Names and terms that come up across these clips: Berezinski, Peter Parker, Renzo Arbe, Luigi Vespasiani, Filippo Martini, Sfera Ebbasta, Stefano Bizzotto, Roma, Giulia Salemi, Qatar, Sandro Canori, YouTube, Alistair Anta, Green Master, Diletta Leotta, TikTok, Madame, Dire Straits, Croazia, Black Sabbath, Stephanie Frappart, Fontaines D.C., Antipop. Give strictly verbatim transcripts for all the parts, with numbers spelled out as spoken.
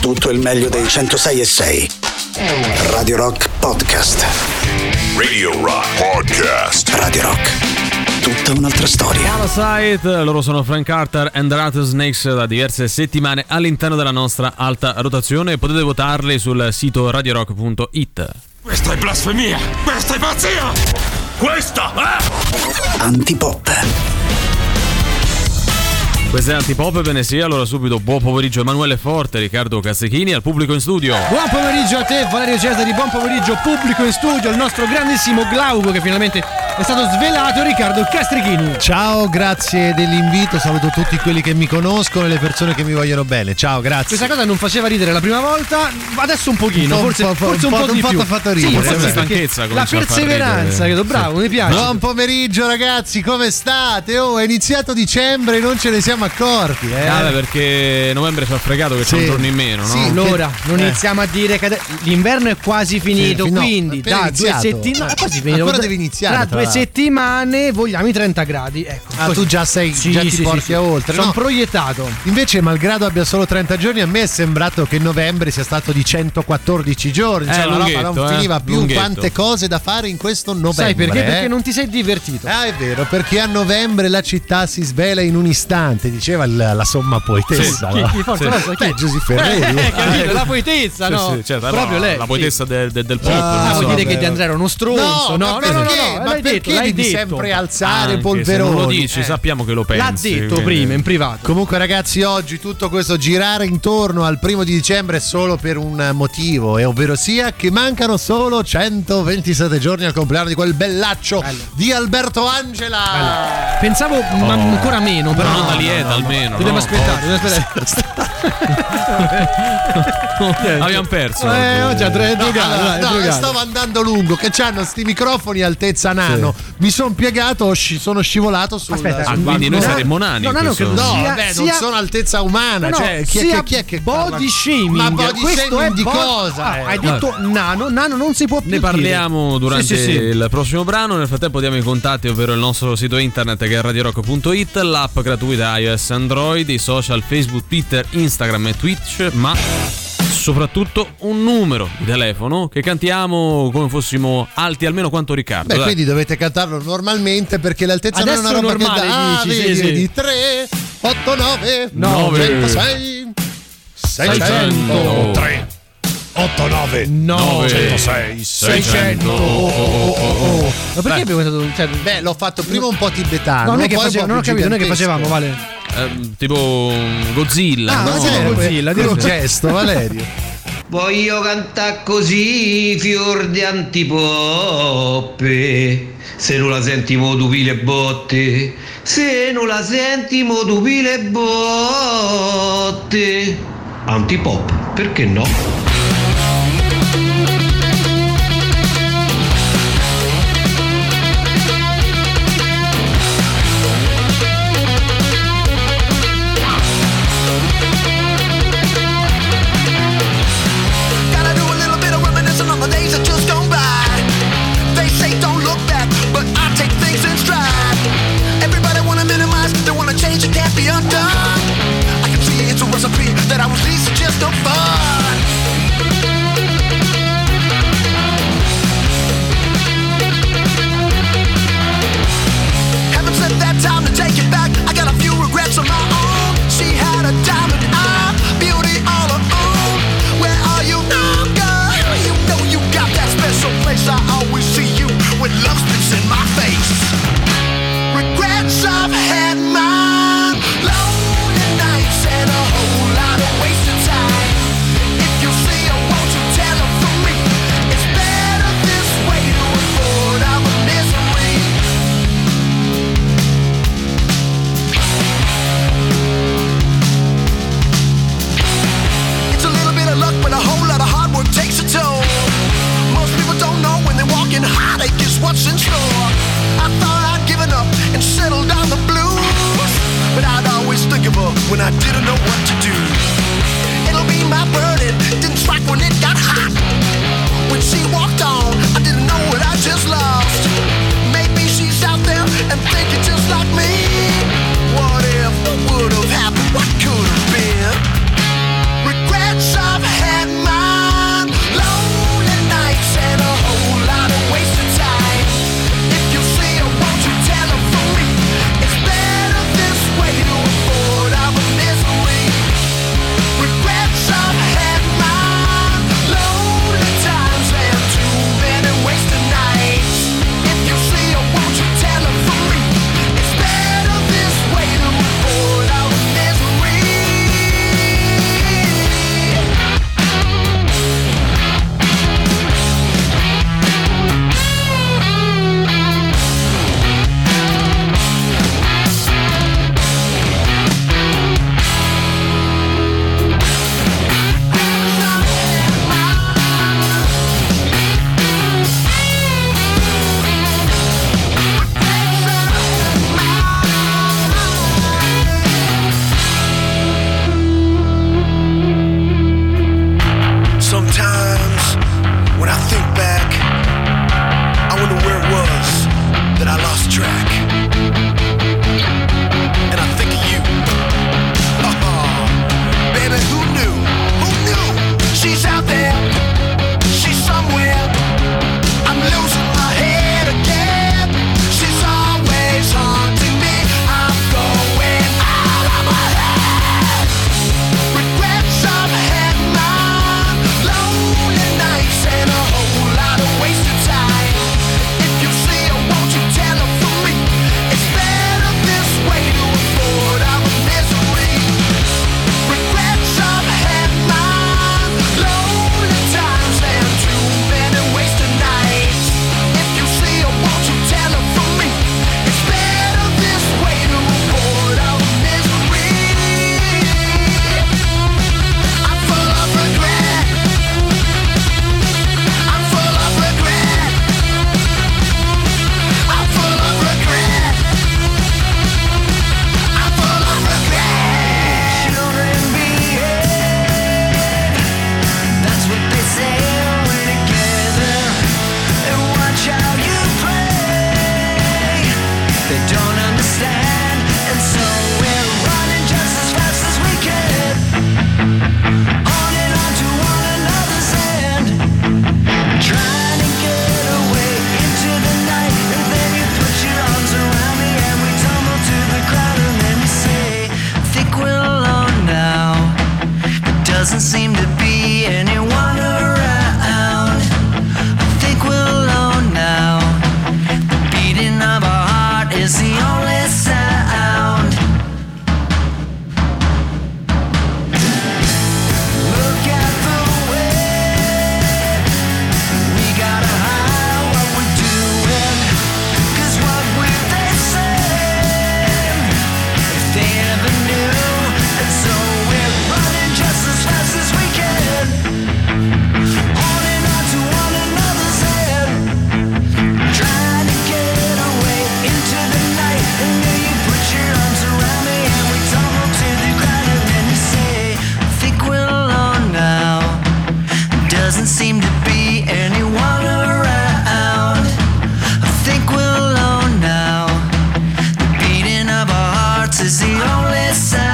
tutto il meglio dei centosei e sei. Radio Rock Podcast. Radio Rock Podcast. Radio Rock. Tutta un'altra storia. Parasite, loro sono Frank Carter and the Rattlesnakes, da diverse settimane all'interno della nostra alta rotazione. Potete votarli sul sito radio rock punto it. Questa è blasfemia! Questa è pazzia! Questa è Antipop. Questa è Antipop, bene sia, allora subito buon pomeriggio Emanuele Forte, Riccardo Castrichini, al pubblico in studio. Buon pomeriggio a te Valerio Cesari, buon pomeriggio pubblico in studio, al nostro grandissimo Glauco che finalmente è stato svelato, Riccardo Castrichini. Ciao, grazie dell'invito, saluto tutti quelli che mi conoscono e le persone che mi vogliono bene, ciao, grazie. Questa cosa non faceva ridere la prima volta, adesso un pochino, un forse, po', forse un po', po di più. Fatto ridere, sì, forse la stanchezza. La perseveranza, credo, bravo, sì. Mi piace. Buon pomeriggio ragazzi, come state? Oh, è iniziato dicembre, non ce ne siamo accorti, eh? Vabbè, perché novembre ci ha fregato che sì. C'è un giorno in meno, no? Sì, allora non eh. iniziamo a dire che l'inverno è quasi finito, sì, quindi no, da due settimane, eh. ancora devi iniziare. Tra, tra due settimane vogliamo i trenta gradi, ecco. Ah, tu già sei, sì, già sì, ti sì, porti sì, a sì. oltre. Sono no. proiettato. Invece, malgrado abbia solo trenta giorni, a me è sembrato che novembre sia stato di centoquattordici giorni. Eh, cioè, la roba non eh. finiva più. Lunghetto. Quante cose da fare in questo novembre? Sai perché? Eh? Perché non ti sei divertito. Ah, è vero, perché a novembre la città si svela in un istante. Diceva la, la somma poetessa, sì, chi, chi, forse, sì. Beh, Giusi Ferreri, eh, capito, la poetessa, no? Sì, sì, certo, proprio no, lei, la poetessa sì. del, del, del popolo. Ah, vuol dire che Di Andrea era uno stronzo, no? No, perché, no, no, no, no, ma l'hai perché detto, devi detto. sempre alzare anche polveroni? Non lo dici, eh. sappiamo che lo pensi. L'ha detto quindi. prima in privato. Comunque, ragazzi, oggi tutto questo girare intorno al primo di dicembre è solo per un motivo, e ovvero sia che mancano solo centoventisette giorni al compleanno di quel bellaccio Bello. di Alberto Angela. Bello. Pensavo oh. ma ancora meno, però no, no, No, almeno, no, dobbiamo aspettare, no. aspettare. Abbiamo perso. Eh, ho già tre, no, allora, no, stavo andando lungo. Che c'hanno sti microfoni altezza nano. Sì. Mi sono piegato, sono scivolato sul. Aspetta, sul ah, quindi noi saremmo nani. No, no, sia, vabbè, non sono altezza umana. No, cioè, chi è, chi è che body shaming? Ma body shaming di bo- cosa? Ah, eh. Hai detto nano, nano non si può più. Ne parliamo durante sì, sì, il sì. prossimo brano. Nel frattempo diamo i contatti, ovvero il nostro sito internet che è radio rock punto it, l'app gratuita iOS, Android, i social Facebook, Twitter, Instagram e Twitch, ma soprattutto un numero di telefono che cantiamo come fossimo alti almeno quanto Riccardo. Beh, dai. Quindi dovete cantarlo normalmente perché l'altezza adesso non è una roba normale, che da, dici, ah, sì, vedi, sì. tre, otto, nove, nove, centosei, seicento, otto, nove, nove, centosei, seicento Oh, oh, oh, oh. Ma perché abbiamo cantato? Cioè, beh, l'ho fatto prima un po' tibetano. No, noi che facevamo, non ho capito, noi che facevamo, Vale. Eh, tipo Godzilla, ah, no? Vero, Godzilla, dire un gesto, Valerio. Voglio cantare così, fior di antipoppe. Se non la senti mo tu pile botte. Se non la senti mo tu pile botte. Antipop, perché no? Time. seem to be anyone around. I think we're alone now. The beating of our heart is the only sound. Look at the way we gotta hide what we're doing, 'cause what would they say if they ever knew? And so we're running just as fast as we can, holding on to one another's hand, trying to get away into the night. And then you put your arms around me and we tumble to the ground. And then you say, I think we're alone now. Doesn't seem to be anyone around. I think we're alone now. The beating of our hearts is the only sound.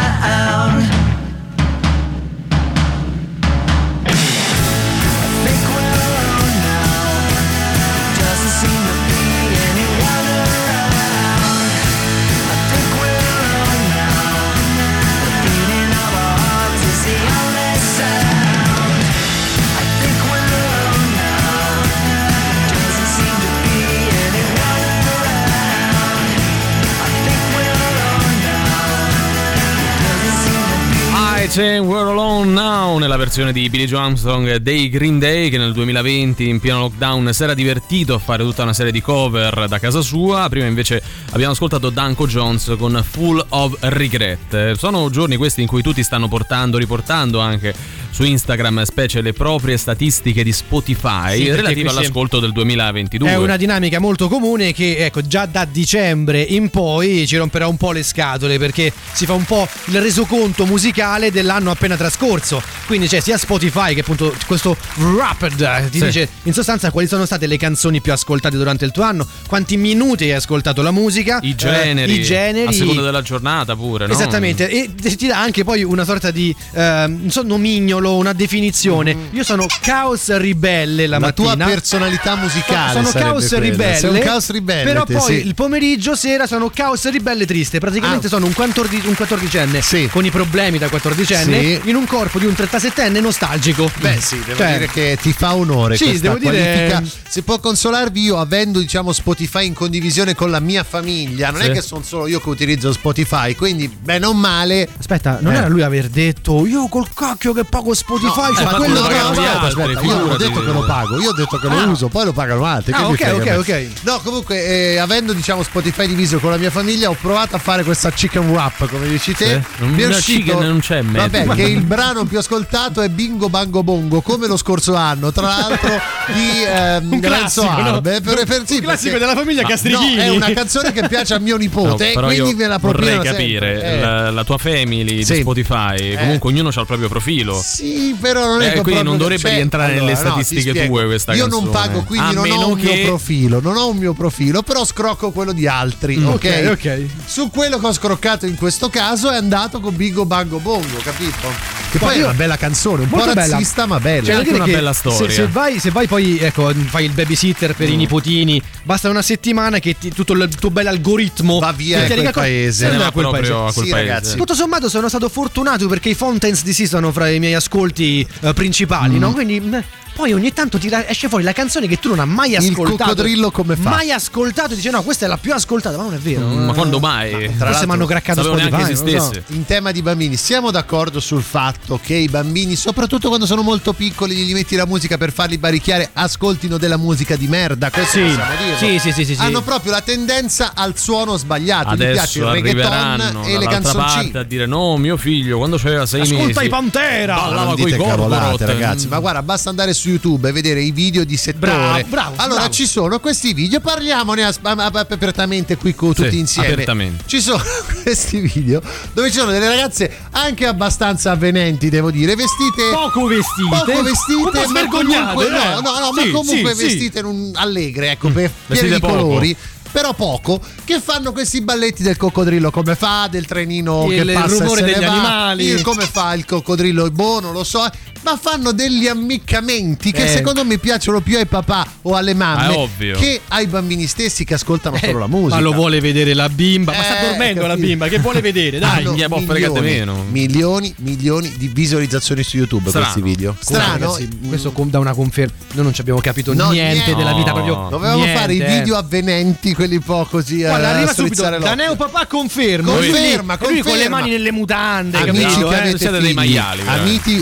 We're Alone Now, nella versione di Billy Joe Armstrong dei Green Day, che nel duemilaventi in pieno lockdown si era divertito a fare tutta una serie di cover da casa sua. Prima invece abbiamo ascoltato Danko Jones con Full of Regret. Sono giorni questi in cui tutti stanno portando, riportando anche su Instagram, specie, le proprie statistiche di Spotify, sì, relative all'ascolto del duemilaventidue. È una dinamica molto comune che, ecco, già da dicembre in poi ci romperà un po' le scatole, perché si fa un po' il resoconto musicale dell'anno appena trascorso. Quindi c'è sia Spotify che appunto questo Wrapped ti sì. dice in sostanza quali sono state le canzoni più ascoltate durante il tuo anno, quanti minuti hai ascoltato la musica, i generi, eh, i generi a seconda della giornata pure, no? Esattamente, e ti dà anche poi una sorta di eh, nomignolo, una definizione. Io sono caos ribelle la, la mattina. La tua personalità musicale. Sono, sono caos quella. ribelle. Sei un caos ribelle. Però poi sì. il pomeriggio, sera sono caos ribelle triste. Praticamente ah. sono un quattordicenne sì. con i problemi da quattordicenne sì. in un corpo di un trentasettenne nostalgico. Beh sì, devo cioè. dire che ti fa onore, sì, questa devo qualifica. Dire... Se può consolarvi, io avendo, diciamo, Spotify in condivisione con la mia famiglia, non sì. è che sono solo io che utilizzo Spotify, quindi beh, non male. Aspetta, non eh. era lui aver detto io col cacchio che pago Spotify, no, cioè quello che aspetta, io non ho detto che lo pago, io ho detto che lo ah. uso, poi lo pagano altri. Ah, ok, ok, ok. No, comunque, eh, avendo, diciamo, Spotify diviso con la mia famiglia, ho provato a fare questa chicken wrap, come dici te. Sì. Mi è uscito, non c'è mezzo. Vabbè, che il brano più ascoltato è Bingo Bango Bongo, come lo scorso anno, tra l'altro, di ehm, Renzo Arbe. No? Per, per, sì, un classico della famiglia Castrichini. No, è una canzone che piace a mio nipote, no, quindi me la proprio. Vorrei capire eh. la, la tua family di sì. Spotify, eh. comunque ognuno ha il proprio profilo. Sì, però non è eh, quindi non dovrebbe rientrare allora, nelle statistiche no, tue questa io canzone. Io non pago, quindi a non ho un che... mio profilo, non ho un mio profilo, però scrocco quello di altri, mm, okay? ok? Ok. Su quello che ho scroccato in questo caso è andato con Bingo Bango Bongo, capito? Che poi, poi è una bella canzone, un po' razzista, ma bella. C'è anche una bella storia. Se, se, vai, se vai poi, ecco, fai il babysitter per mm. i nipotini, basta una settimana che ti, tutto il tuo bel algoritmo va via a quel paese. A quel paese. Sì, ragazzi. Tutto sommato sono stato fortunato perché i Fontaines D C sono fra i miei ascolti eh, principali, mm. no? Quindi mh, poi ogni tanto ti esce fuori la canzone che tu non hai mai ascoltato. Il coccodrillo come fa? Mai ascoltato, dice no, questa è la più ascoltata, ma non è vero. Mm, ma quando mai? Ma, forse mi hanno craccato Spotify, non so. In tema di bambini, siamo d'accordo sul fatto che i bambini, soprattutto quando sono molto piccoli, gli metti la musica per farli baricchiare, ascoltino della musica di merda, questo sì. possiamo dire. Sì, sì, sì, sì, sì. Hanno proprio la tendenza al suono sbagliato. Adesso gli piace il reggaeton e le canzoncine. A dire no, mio figlio quando c'aveva sei ascolta mesi. Ascolta i Pantera. Ballava coi cavolate, ragazzi, mm. ma guarda, basta andare su YouTube e vedere i video di settore. Bravo, bravo, allora bravo. Ci sono questi video, parliamone apertamente qui co- tutti sì, insieme apertamente. Ci sono questi video dove ci sono delle ragazze anche abbastanza avvenenti, devo dire, vestite poco vestite poco vestite un po' svergognate, comunque, eh? no no no sì, ma comunque sì, vestite sì. in un allegre, ecco, per mm, pieni di colori poco. però poco, che fanno questi balletti del coccodrillo come fa, del trenino e che passa, il rumore degli va, animali, come fa il coccodrillo, boh, non lo so, ma fanno degli ammiccamenti che eh. secondo me piacciono più ai papà o alle mamme ah, che ai bambini stessi che ascoltano eh, solo la musica. Ma lo vuole vedere la bimba, eh, ma sta dormendo, capito, la bimba, che vuole vedere? Dai, ah, no, mi milioni, meno. milioni, milioni di visualizzazioni su YouTube. Strano. Questi video. Strano. Come, ragazzi, questo da una conferma. Noi non ci abbiamo capito no, niente, niente della vita proprio. Dovevamo niente. fare i video avvenenti, quelli un po' così. Guarda, arriva subito da Neo papà conferma. Conferma, lui, lui con le mani nelle mutande. Amici che avete figli, dei maiali,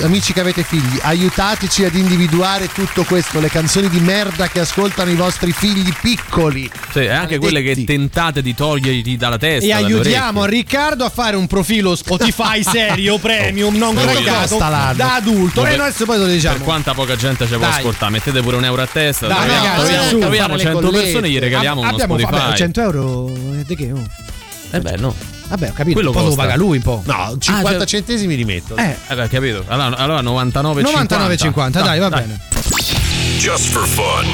amici che avete figli, figli, aiutateci ad individuare tutto questo, le canzoni di merda che ascoltano i vostri figli piccoli, sì, e anche quelle che tentate di togliergli dalla testa, e aiutiamo a Riccardo a fare un profilo Spotify serio premium, non craccato, da adulto. Vabbè, e noi adesso poi lo diciamo, per quanta poca gente ci può ascoltare, mettete pure un euro a testa, dai, dai, ragazzi, troviamo, su, troviamo cento collette, persone, gli regaliamo Ab- uno abbiamo, Spotify vabbè, cento euro di che? Oh. Eh beh, no, vabbè, ho capito, quello un po' costa, lo paga lui un po'. No, cinquanta ah, cioè... centesimi li metto. Eh, allora, capito. Allora, allora novantanove e cinquanta novantanove e cinquanta dai, dai, va dai. bene. Just for fun.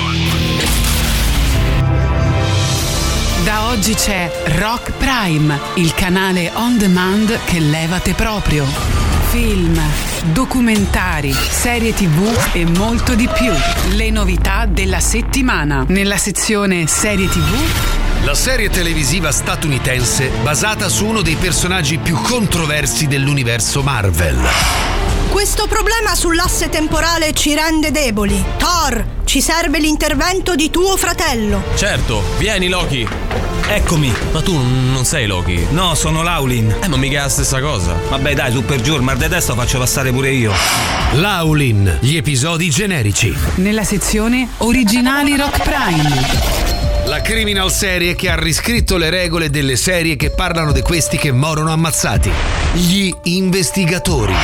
Da oggi c'è Rock Prime, il canale on demand che levate proprio. Film, documentari, serie tv e molto di più. Le novità della settimana nella sezione serie tv. La serie televisiva statunitense basata su uno dei personaggi più controversi dell'universo Marvel. Questo problema sull'asse temporale ci rende deboli. Thor, ci serve l'intervento di tuo fratello. Certo, vieni Loki. Eccomi. Ma tu non sei Loki. No, sono Laulin. Eh, ma mica è la stessa cosa. Vabbè dai, su per giù, il mar de testa faccio passare pure io. Laulin, gli episodi generici. Nella sezione originali Rock Prime. La criminal serie che ha riscritto le regole delle serie che parlano di questi che morono ammazzati. Gli investigatori.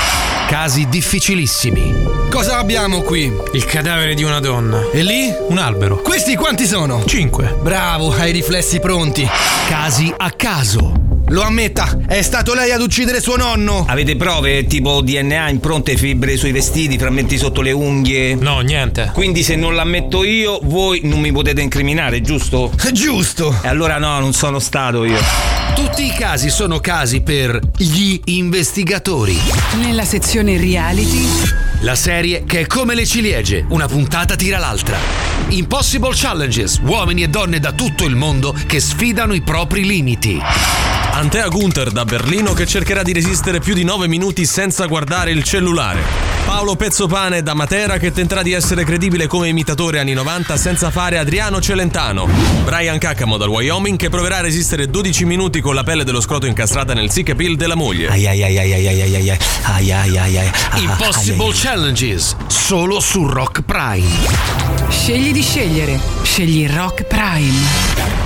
Casi difficilissimi. Cosa abbiamo qui? Il cadavere di una donna. E lì? Un albero. Questi quanti sono? Cinque. Bravo, hai i riflessi pronti. Casi a caso. Lo ammetta, è stato lei ad uccidere suo nonno. Avete prove tipo D N A, impronte, fibre sui vestiti, frammenti sotto le unghie? No, niente. Quindi se non l'ammetto io, voi non mi potete incriminare, giusto? Giusto. E allora no, non sono stato io. Tutti i casi sono casi per gli investigatori. Nella sezione reality, la serie che è come le ciliegie, una puntata tira l'altra. Impossible Challenges, uomini e donne da tutto il mondo che sfidano i propri limiti. Antea Gunther da Berlino che cercherà di resistere più di nove minuti senza guardare il cellulare. Paolo Pezzopane da Matera che tenterà di essere credibile come imitatore anni novanta senza fare Adriano Celentano. Brian Caccamo dal Wyoming che proverà a resistere dodici minuti con la pelle dello scroto incastrata nel sick appeal della moglie. Ai ai ai ai ai ai ai ai ai ai ai ai. Impossible Challenges, solo su Rock Prime. Scegli di scegliere, scegli Rock Prime.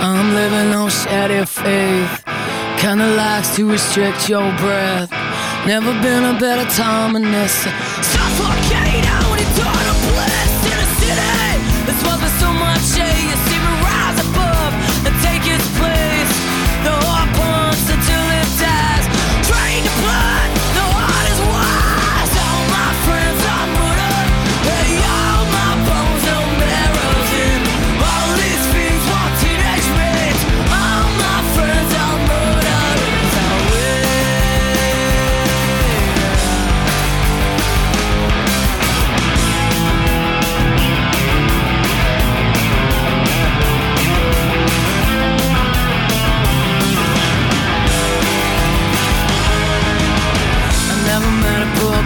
I'm living on shattered faith. Kinda likes to restrict your breath. Never been a better time than this. Suffocating out in total bliss in a city that's was with so much hate. You see me rise above and take its place. The heart pumps until it dies. Drain the blood, the heart is wise. All my friends are murdered. They all my bones are marrows in. All these things want teenage me.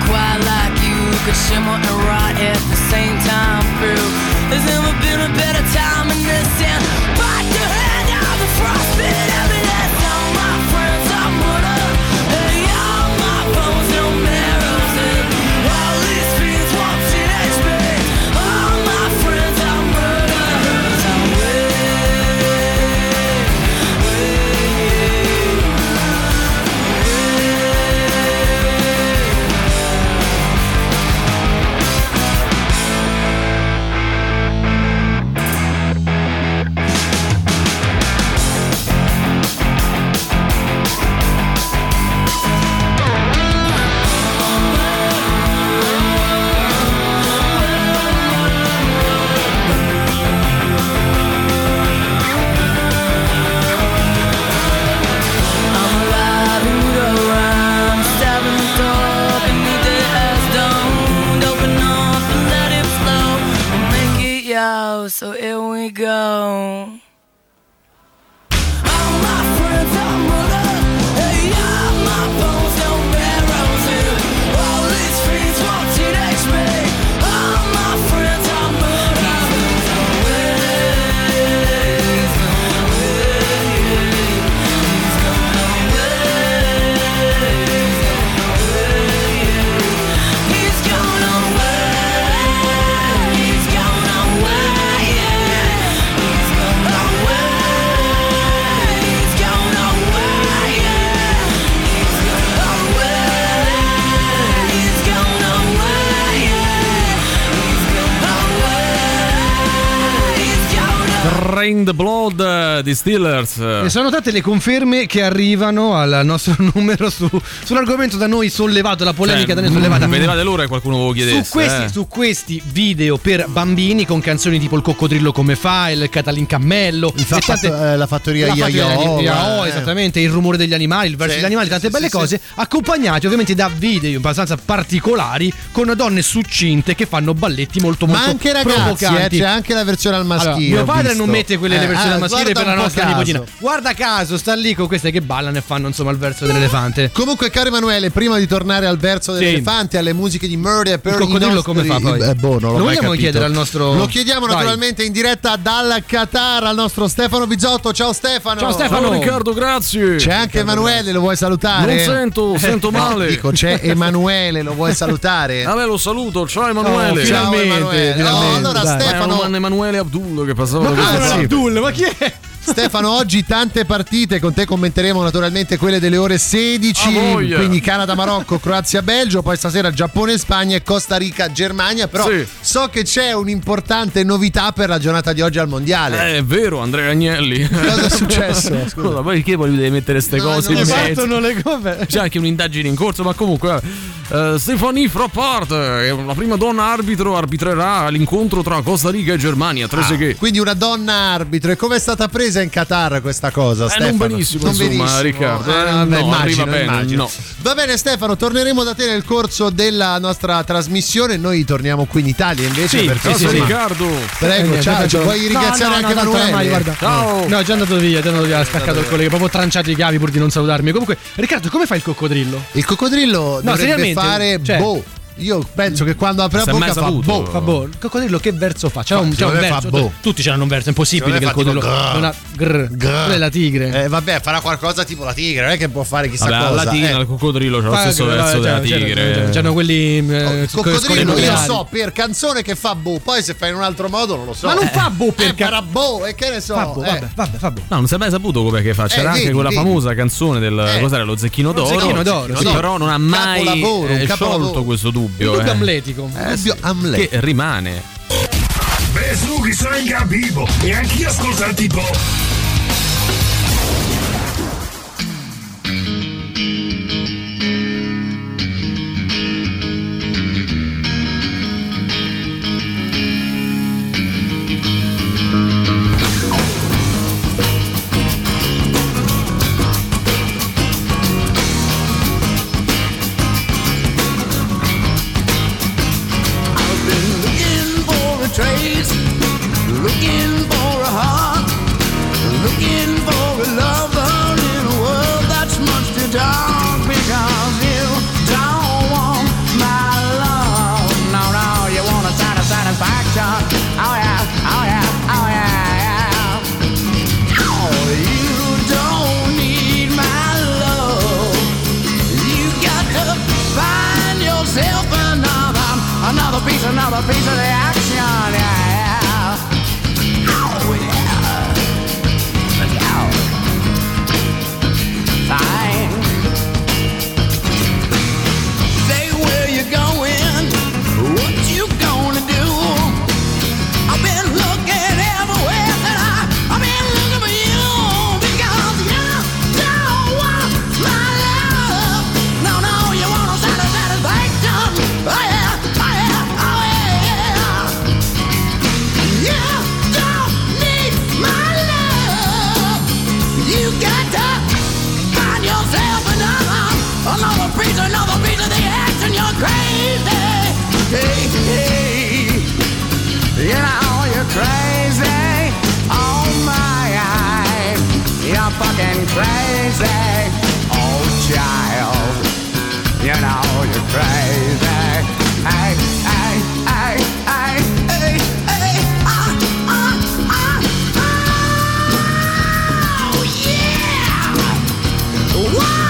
Quite like you, could shimmer and rot at the same time through. There's never been a better time than this. And bite the hand of the frostbitten evidence. All my friends are murdered. They all my bones no marrows in. All these fiends walk teenage men. All my friends are murdered. I wait, wait. so here we go. All my friends are murdered. Hey, all my bones don't bear roses. All these fiends want to teach me. All my friends are murdered. Don't wait, he's gonna wait. He's gonna wait. He's gonna wait. He's gonna wait. He's gonna wait. He's gonna wait, yeah. He's gonna wait. He's gonna wait, yeah. He's gonna wait. He's gonna wait. Rain the Blood eh, di Steelers. E sono tante le conferme che arrivano al nostro numero su, sull'argomento da noi sollevato, la polemica Cioè, da noi sollevata. Vedevate l'ora che qualcuno lo chiedesse. Su questi, eh. su questi video per bambini con canzoni tipo Il coccodrillo come fa, il Catalin Cammello, Il fa- e tante- fatto- eh, la fattoria La fattoria Iaio. di Yao, esattamente, Il rumore degli animali, Il verso Sì, degli animali, tante sì, belle sì, cose, accompagnati ovviamente da video abbastanza particolari con donne succinte che fanno balletti molto molto Ma anche ragazzi, eh, provocanti. c'è anche la versione al maschile. Allora, mio ho padre visto. non mette quelle Eh, versioni al allora, maschile guarda per la un po' nostra caso. nipotina. Guarda caso, sta lì con queste che ballano e fanno insomma il verso dell'elefante. Comunque, caro Emanuele, prima di tornare al verso dell'elefante, alle musiche di Murder per Il coccodrillo come fa poi? Eh, boh, non l'ho Lo mai vogliamo capito. chiedere al nostro- Lo chiediamo Vai. naturalmente in diretta dal Qatar al nostro Stefano Bizzotto. Ciao Stefano. Ciao Stefano. Ciao Riccardo, grazie. C'è anche Emanuele, lo vuoi salutare? Non sento, sento No, male. dico, c'è Emanuele, lo vuoi salutare? Vabbè, lo saluto. Ciao Emanuele. Ciao, Ciao Emanuele. Oh, finalmente, allora dai. Stefano, Ma è un Emanuele Abdul che passava da questa parte. Abdul, ma chi è? Stefano, oggi tante partite, con te commenteremo naturalmente quelle delle ore sedici, A voglia. quindi Canada-Marocco, Croazia-Belgio, poi stasera Giappone-Spagna e Costa Rica-Germania, però Sì. so che c'è un'importante novità per la giornata di oggi al Mondiale. Eh, è vero, Andrea Agnelli. Cosa è successo? Scusa, ma perché poi devi mettere ste No, cose non in lo mezzo? partono le cose. C'è anche un'indagine in corso, ma comunque eh, Stephanie Frappart, eh, la prima donna arbitro, arbitrerà l'incontro tra Costa Rica e Germania. Tre seghe. Quindi una donna arbitro, e come è stata presa in Qatar questa cosa, Eh, Stefano? non benissimo, insomma, Riccardo. Eh, Eh, no, beh, non immagino, arriva bene, immagino. no. Va bene Stefano, torneremo da te nel corso della nostra trasmissione. Noi torniamo qui in Italia invece Sì, perché sì, sì, insomma, Riccardo. Prego, niente, ciao, tanto- ci puoi ringraziare No, no, anche no, tanto ormai, Emanuele. guarda. Ciao. No, è già andato via, è già andato via, ha spaccato il collega, proprio tranciato i cavi pur di non salutarmi. Comunque, Riccardo, come fa il coccodrillo? Il coccodrillo dovrebbe seriamente, fare cioè- boh. Io penso che quando apre la Si è mai bocca fa saputo. boh. Fa boh. Il coccodrillo che verso fa? C'è un, c'è un secondo me verso. fa boh. Tutti ce l'hanno un verso, è impossibile che il Secondo me coccodrillo fa tipo non ha grr. Grr. Quella è la tigre. Eh, vabbè, farà qualcosa tipo la tigre, non è che può fare chissà Vabbè, alla cosa. eh. tigre, il coccodrillo c'ha lo stesso verso della tigre. C'hanno quelli eh, Il co- coccodrillo io scorenucleari. so per canzone che fa boh, poi se fai in un altro modo non lo so. Ma non fa boh per eh, ca- farà boh, e che ne so. Fa boh, eh. vabbè, vabbè, fa boh. No, non si è mai saputo com'è che fa. C'era Eh, anche vedi, quella vedi. famosa canzone del Eh. cos'era, lo Zecchino d'Oro. Zecchino d'Oro, che sì. però non ha mai Capolavoro, un eh, capolavoro. sciolto questo Il dubbio. dubbio eh, amletico. Dubbio Hamlet. Che rimane. Beh, su chi sono in capivo e anch'io ascolto il tipo. I've been looking for a trace, looking for a heart, looking for a lover in a world that's much too dark. Because you don't want my love, no, no, you want a side of satisfaction. Oh yeah, oh yeah, oh yeah, yeah. Oh, you don't need my love. You got to find yourself another, another piece, another piece of the action. Yeah, oh yeah, yeah. Fine. Say where you going, what you gonna do? I've been looking everywhere, and I, I've been looking for you because you don't want my love. No, no, you want a satisfaction. Oh yeah, oh yeah, oh yeah. fucking crazy. Oh child, you know you're crazy. Hey, hey, hey, hey, hey, hey. Ah, ah, ah, ah. Oh yeah. Whoa.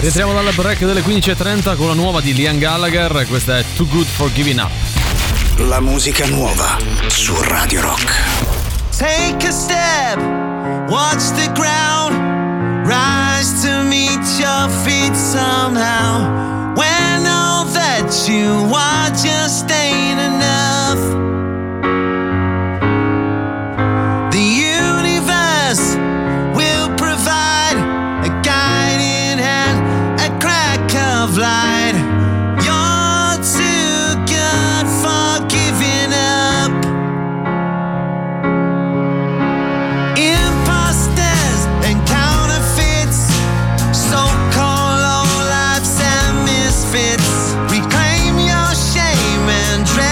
Rientriamo dalla break delle quindici e trenta con la nuova di Liam Gallagher, questa è Too Good for Giving Up. La musica nuova su Radio Rock. Take a step, watch the ground, rise to meet your feet somehow. When all that you are just ain't enough. The universe will provide a guiding hand, a crack of light. You're too good for giving up. Imposters and counterfeits, so-called low-lives and misfits. Reclaim your shame and dread.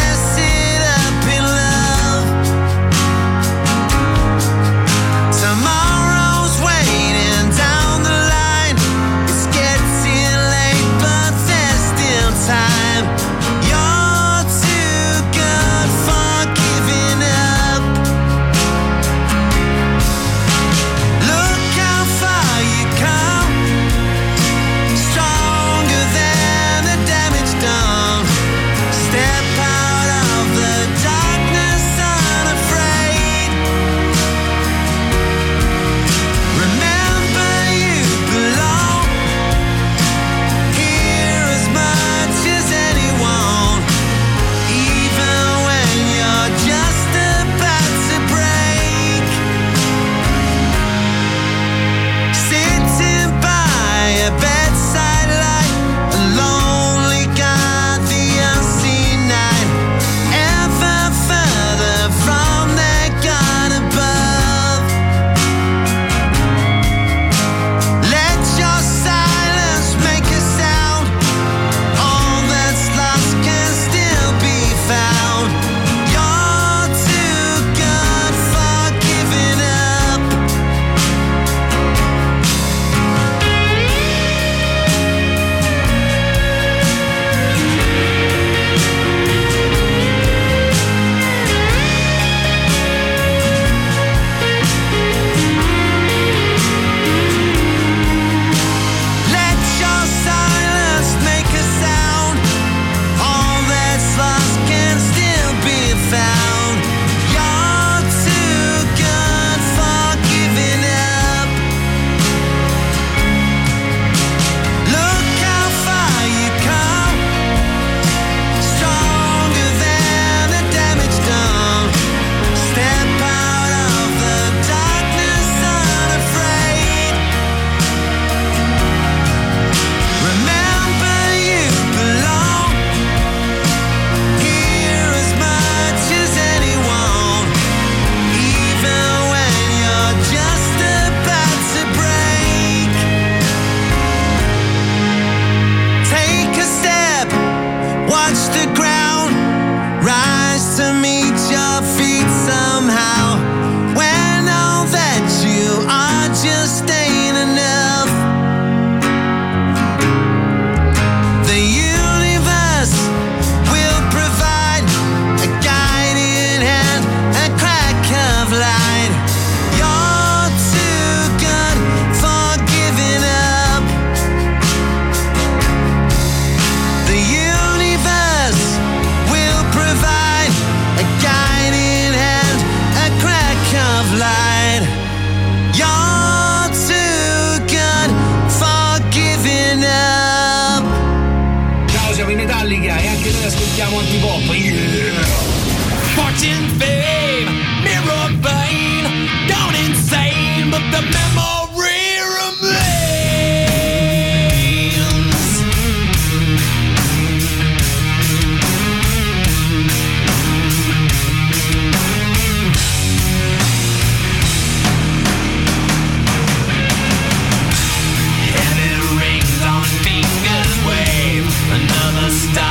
siamo antipop, yeah. Fortune fame, mirror vein, gone insane, but the memory remains. Heavy rings on fingers wave, another star.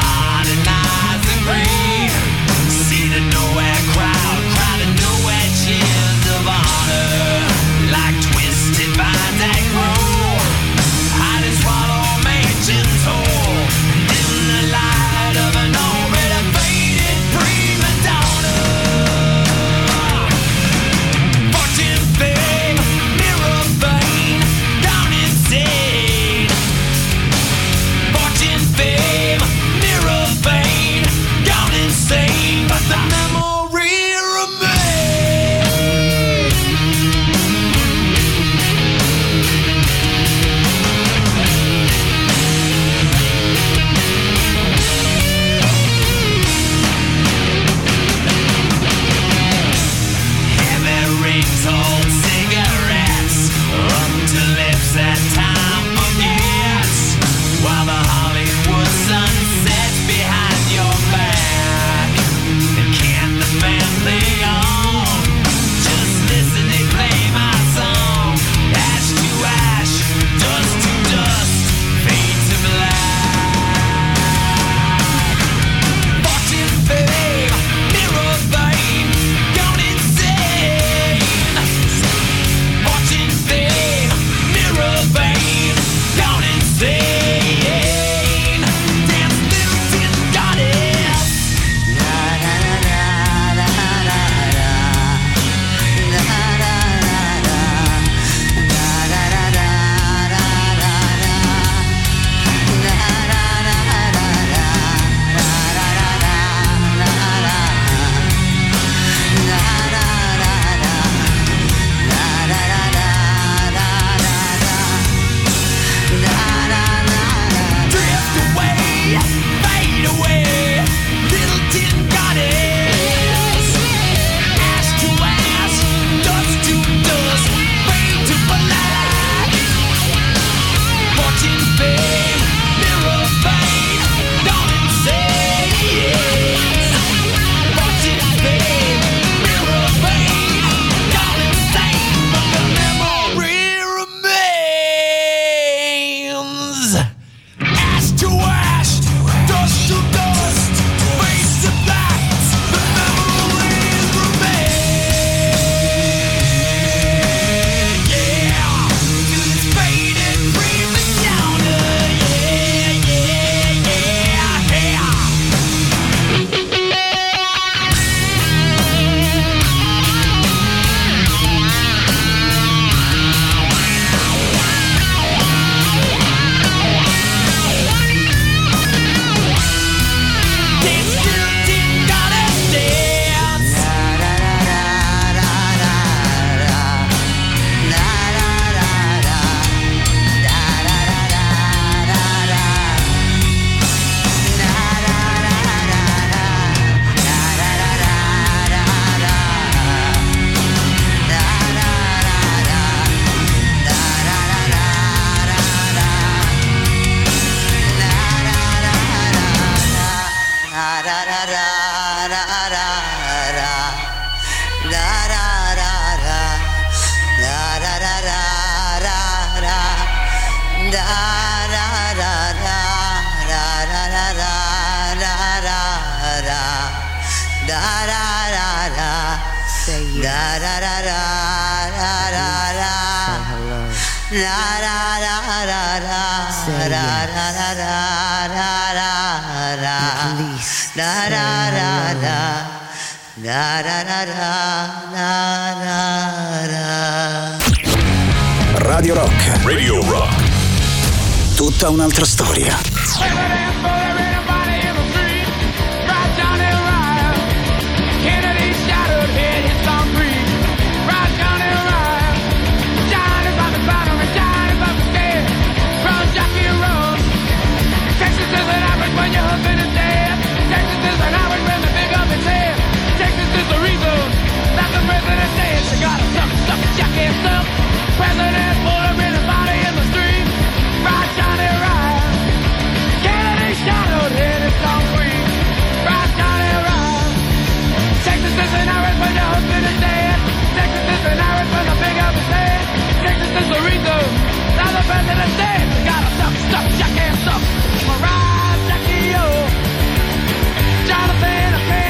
Radio Rock, Radio Rock, tutta un'altra storia. Texas is an average when you're hoping to stay. Texas is Jack himself, President Ford with his body in the street. Right, Johnny, right. Kennedy shadowed in his long green. Right, Johnny, right. Texas is an Irish when the husband is dead. Texas is an Irish when the big up is dead. Texas is the reason now the president's dead. We gotta stop, stop, Jack himself. Right, Jackie, oh. Jonathan, I can't.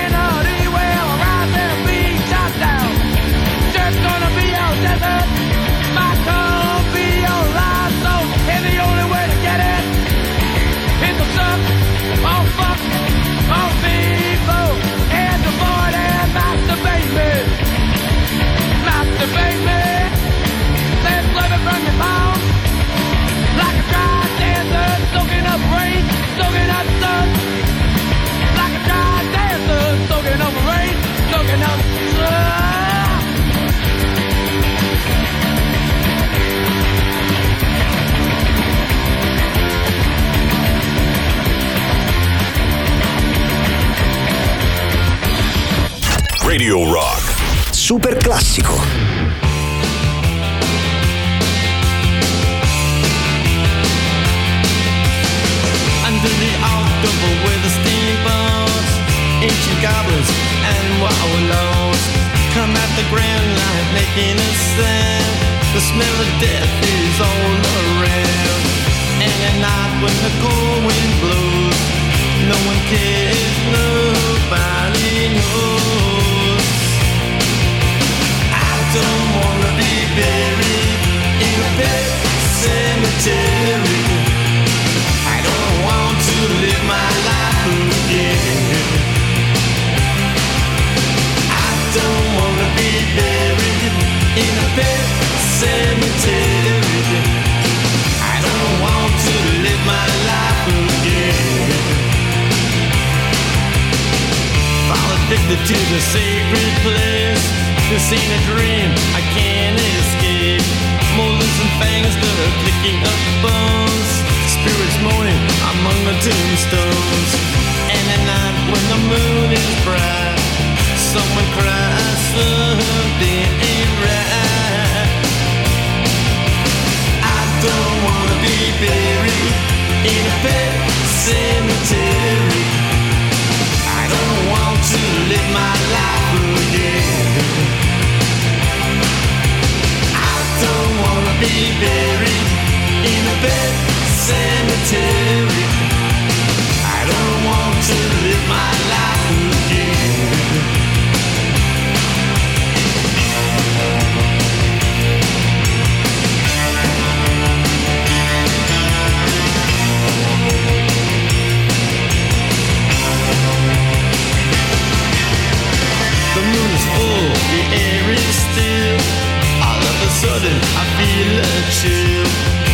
Radio Rock Super Classico. With the steamboats, ancient goblins, and wallows come at the grand light, making a sound. The smell of death is all around. And at night when the cool wind blows, no one cares, nobody knows. I don't wanna be buried in a pet cemetery. I don't want to live my life again. I don't wanna be buried in a pet cemetery. I don't want to live my life again. Fall addicted to the sacred place. This ain't a dream, I can't escape. Molars and fangs that are picking up bones. Spirits moaning among the tombstones. And at night when the moon is bright, someone cries, something ain't right. I don't wanna be buried in a pet cemetery. I don't want to live my life again. I don't wanna be buried in a pet cemetery. Cemetery. I don't want to live my life again. The moon is full, the air is still. All of a sudden I feel a chill.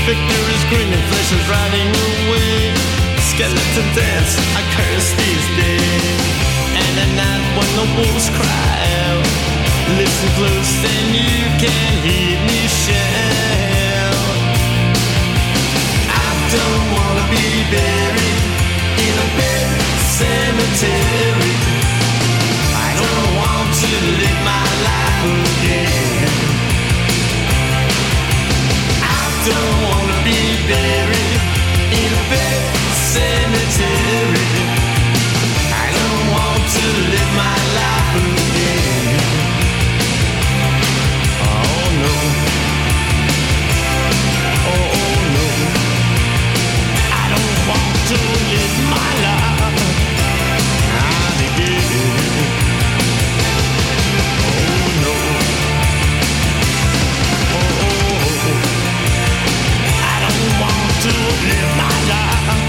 Victor is green and flesh is rotting away. Skeleton dance, I curse these days. And at night when the wolves cry out, listen close and you can hear me shout. I don't wanna be buried in a pet cemetery. I don't want to live my life again. I don't wanna be buried in a pet cemetery. I don't want to live my life again. Oh no. Oh no. I don't want to live my life again. Oh no. To live my life.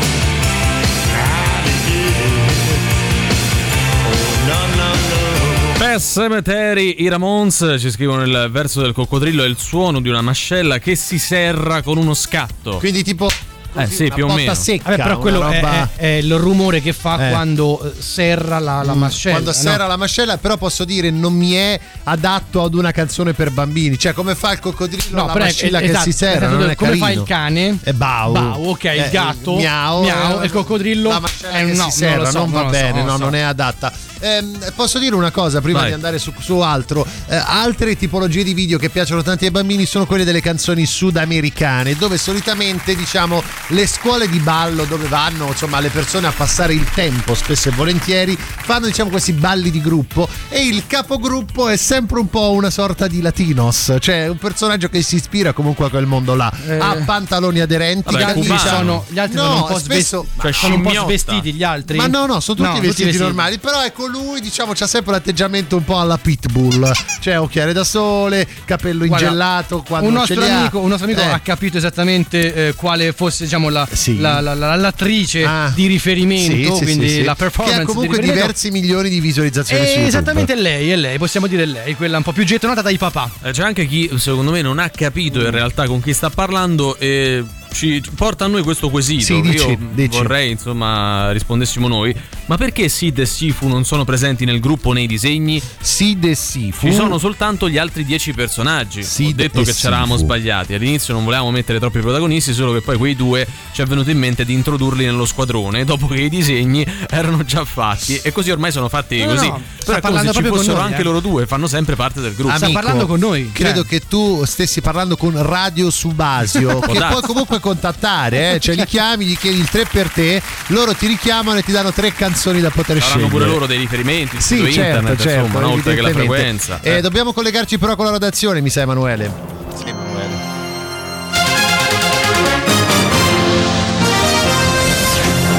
Oh, no, no, no. Pet Cemetery, i Ramones ci scrivono il verso del coccodrillo è il suono di una mascella che si serra con uno scatto. Quindi tipo così, eh sì, più o meno secca. Vabbè, però quello roba... è, è il rumore che fa eh. quando serra la, la mascella. Quando serra no. la mascella, però posso dire non mi è adatto ad una canzone per bambini. Cioè come fa il coccodrillo no, la mascella è, che esatto, si serra esatto, non è come carino. Fa il cane e bau, bau ok eh, il gatto miau, miau, miau, e il coccodrillo la mascella eh, che no, si serra non, so, non va non bene so, no, so. Non è adatta. ehm, posso dire una cosa prima Vai. di andare su, su altro. Eh, altre tipologie di video che piacciono tanti ai bambini sono quelle delle canzoni sudamericane, dove solitamente, diciamo, le scuole di ballo dove vanno, insomma, le persone a passare il tempo spesso e volentieri, fanno, diciamo, questi balli di gruppo, e il capogruppo è sempre un po' una sorta di latinos, cioè un personaggio che si ispira comunque a quel mondo là, eh. ha pantaloni aderenti. Vabbè, gli, altri sono, gli altri no, sono un po' spesso, svestiti, cioè sono un po' svestiti gli altri, ma no no sono tutti, no, vestiti, tutti vestiti normali, però ecco, lui, diciamo, c'ha sempre l'atteggiamento un po' alla Pitbull, cioè occhiali da sole, capello ingellato. Guarda, un nostro amico, un nostro amico eh. ha capito esattamente eh, quale fosse, diciamo, la, sì. la, la, la l'attrice ah. di riferimento, sì, sì, quindi sì, sì. la performance, che ha comunque di diversi milioni di visualizzazioni su YouTube. Esattamente lei, è lei, possiamo dire lei, quella un po' più gettonata dai papà. Eh, c'è anche chi secondo me non ha capito in realtà con chi sta parlando e ci porta a noi questo quesito. Sì, dici, Io dici. vorrei, insomma, rispondessimo noi. Ma perché Sid e Sifu non sono presenti nel gruppo nei disegni? Sid e Sifu ci sono soltanto gli altri dieci personaggi. Sid Ho detto che ci eravamo sbagliati. All'inizio non volevamo mettere troppi protagonisti, solo che poi quei due ci è venuto in mente di introdurli nello squadrone dopo che i disegni erano già fatti, e così ormai sono fatti no, così. No, però come se ci fossero noi, anche eh. loro due, fanno sempre parte del gruppo. Amico, sta parlando con noi. Credo cioè. che tu stessi parlando con Radio Subasio, che poi comunque contattare, eh? Cioè li chiami, gli chiedi il tre per te, loro ti richiamano e ti danno tre canzoni da poter Saranno scegliere. Hanno pure loro dei riferimenti, sì, certo, internet, certo, insomma, no, oltre che la frequenza. E eh. dobbiamo collegarci però con la redazione, mi sa, Emanuele. Sì, Emanuele.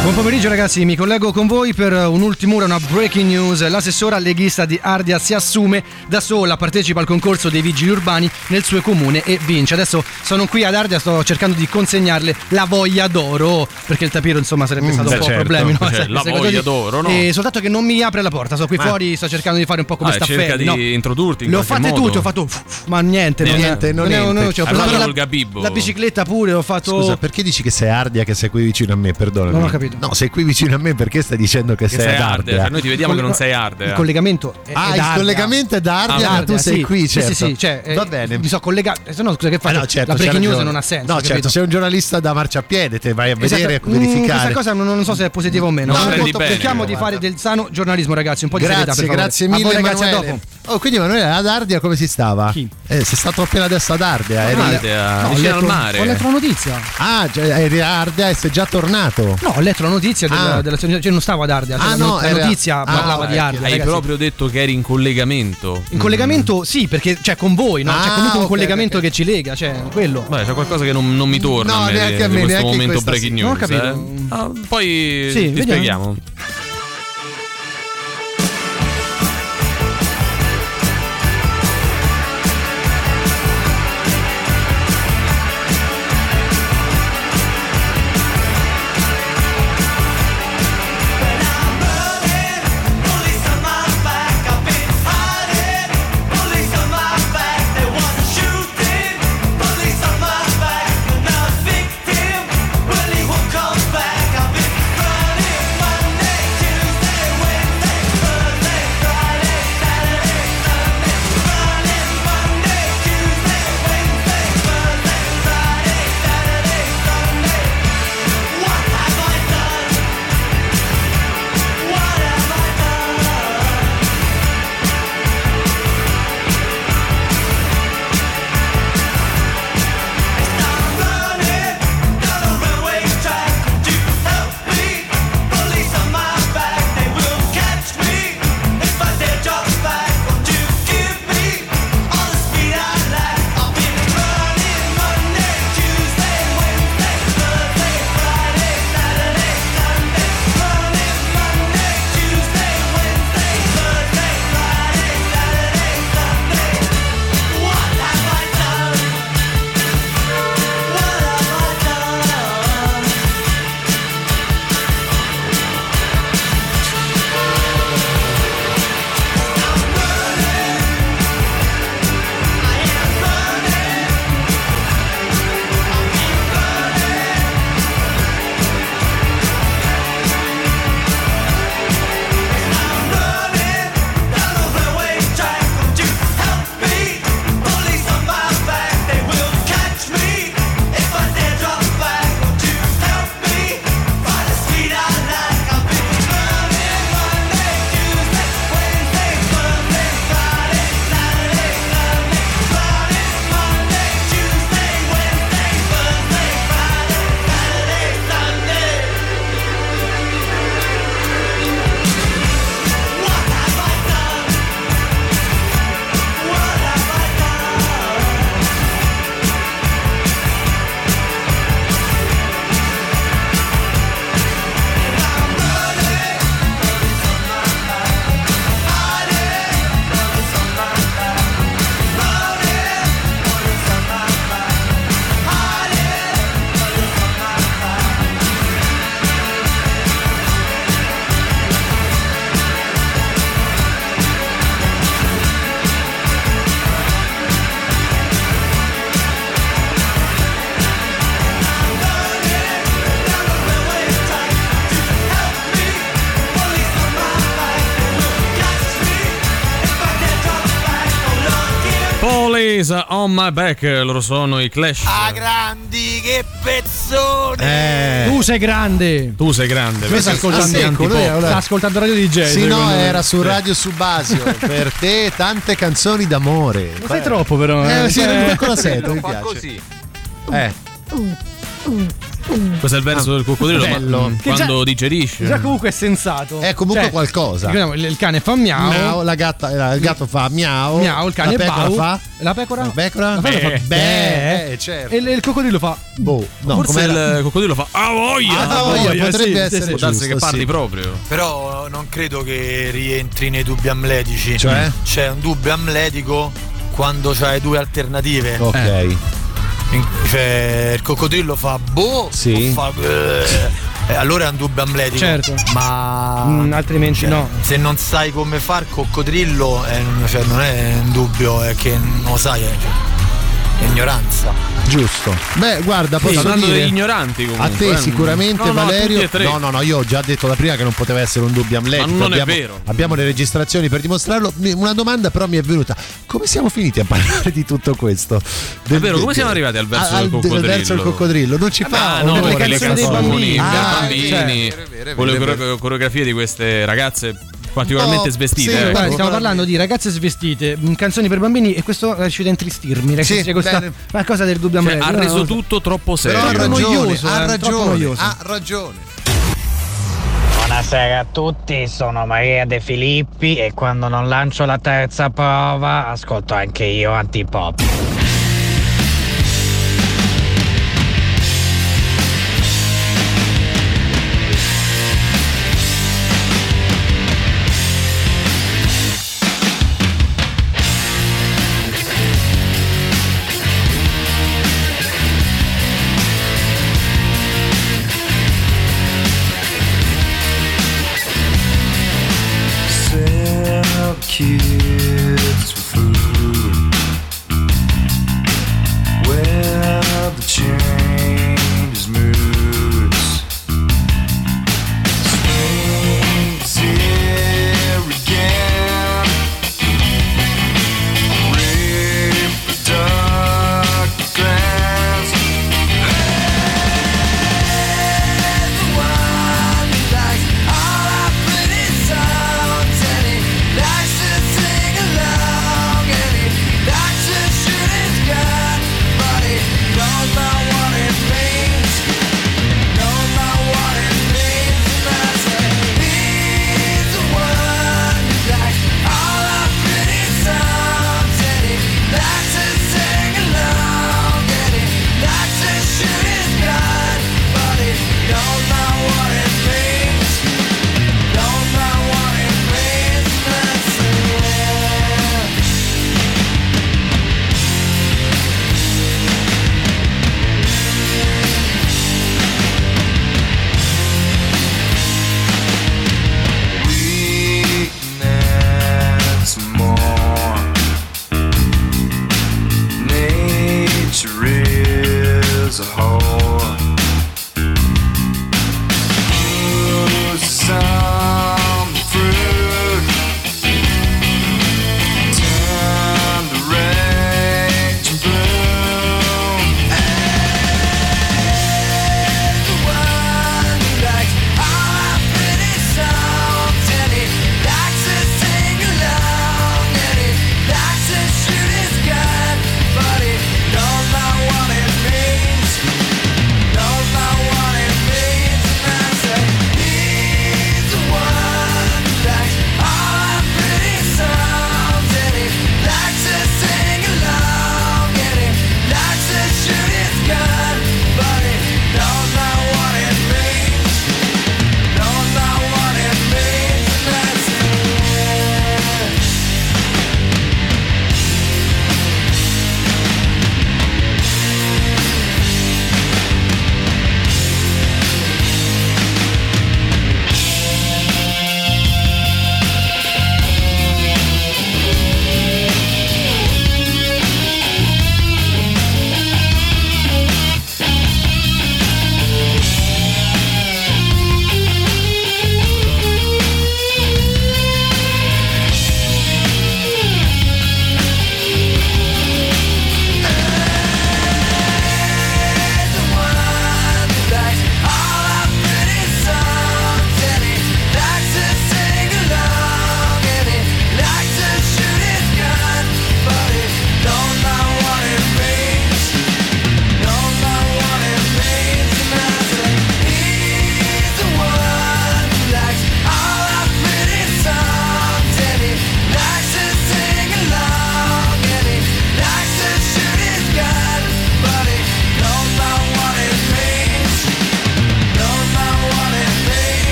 Buon pomeriggio ragazzi, mi collego con voi per un'ultima ora, una breaking news. L'assessora leghista di Ardea si assume da sola, partecipa al concorso dei vigili urbani nel suo comune e vince. Adesso sono qui ad Ardea, sto cercando di consegnarle la voglia d'oro, perché il tapiro, insomma, sarebbe mm, stato un po' certo, problemi, no? Cioè, la voglia così. d'oro, no? E soltanto che non mi apre la porta, sono qui ma... fuori, sto cercando di fare un po' come ah, staffelli, cerca di no? introdurti in L'ho fatte modo. tutte, ho fatto ma niente, niente, non niente. Non, cioè, ho allora, la, la bicicletta pure, ho fatto. Scusa, perché dici che sei Ardea che sei qui vicino a me? Perdonami. Non ho capito. No, sei qui vicino a me perché stai dicendo che, che sei, sei ad Ardea. Ardea. Noi ti vediamo Col- che non sei Ardea. Il collegamento è, ah, è il collegamento è da Ardea, ah, ma tu sì. sei qui, certo. Sì, sì, sì, cioè, va bene. Mi sono collegato. Se no, scusa, che fai? Eh no, certo, la breaking news non ha senso. No, certo, sei un giornalista da marciapiede, te vai a vedere, esatto. verificare. Mm, questa cosa non, non so se è positiva o meno. No, no, molto, bene, cerchiamo di guarda. fare del sano giornalismo, ragazzi. Un po' di grazie, serietà, grazie mille, ragazzi. A dopo. Oh, quindi Emanuele ad Ardea come si stava? Chi? Eh, sei stato appena adesso ad Ardea. Ardea, vicino al mare. Ho letto la notizia. Ah, eri a Ardea e sei già tornato. No, ho letto la notizia della, ah. della, della cioè non stavo ad Ardea, cioè ah, no, la notizia era, parlava ah, di Ardea. Hai ragazzi. proprio detto che eri in collegamento. In mm. collegamento, sì, perché cioè con voi, no? Ah, c'è comunque un okay, collegamento okay. che ci lega, cioè quello. Beh, c'è qualcosa che non, non mi torna no, a me, neanche a me, in questo neanche momento questa, breaking sì. news. Non ho capito. Eh? Ah, poi sì, ti spieghiamo. Hey! Police on my back, loro sono i Clash. Ah, grandi, che pezzone! Eh, tu sei grande! Tu sei grande, tu sei ascoltando, sta ascoltando Radio di Sì, no, era su Radio Subasio. Per te, tante canzoni d'amore. Ma fai troppo, però. Eh, eh sì, è una piccola seta, mi piace. Così. Eh. Mm, mm. Questo è il verso ah, del coccodrillo, bello, ma quando già, digerisce. Già comunque è sensato. È comunque cioè, qualcosa. Il cane fa miau, miau la gatta, il gatto fa miau, miau il cane la pecora bau, fa la pecora, la pecora, la pecora beh, fa beh, beh, certo. E il coccodrillo fa boh, no, forse il la... coccodrillo fa a voglia, ah, voglia, voglia, potrebbe sì, essere sì, giusto, che parli sì, proprio. Però non credo che rientri nei dubbi amletici. Cioè, c'è un dubbio amletico quando c'hai due alternative. Ok. Eh. Cioè il coccodrillo fa boh sì, fa, eh, allora è un dubbio amletico, certo, ma mm, altrimenti cioè, no, se non sai come far coccodrillo eh, cioè, non è un dubbio, è che non lo sai, è, cioè, è ignoranza, giusto. Beh guarda, posso sì, dire degli ignoranti comunque, a te sicuramente no, Valerio no, no no io ho già detto da prima che non poteva essere un dubbio amletico, ma non abbiamo, è vero, abbiamo le registrazioni per dimostrarlo. Una domanda però mi è venuta: come siamo finiti a parlare di tutto questo? Del, è vero, come siamo arrivati al verso al, del coccodrillo? Al verso del coccodrillo non ci fa ah, no, le canzoni, canzoni dei bambini, ah, bambini, cioè, bambini vero, vero, con vero, le vero, coreografie di queste ragazze particolarmente no, svestite, sì, eh. guarda, stiamo parlando di ragazze svestite, canzoni per bambini, e questo riuscite a intristirmi, ragazzi, sì, questa bene, una cosa del dubbio amletico, cioè, ha reso tutto troppo serio, però ha ragione, noioso, ha, ragione ha ragione. Buonasera a tutti, sono Maria De Filippi e quando non lancio la terza prova ascolto anche io Antipop. Kids with food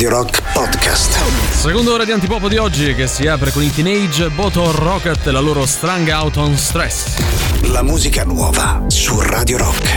Radio Rock Podcast. Seconda ora di Antipopo di oggi, che si apre con i Teenage Bottle Rocket e la loro Strung Out on Stress. La musica nuova su Radio Rock.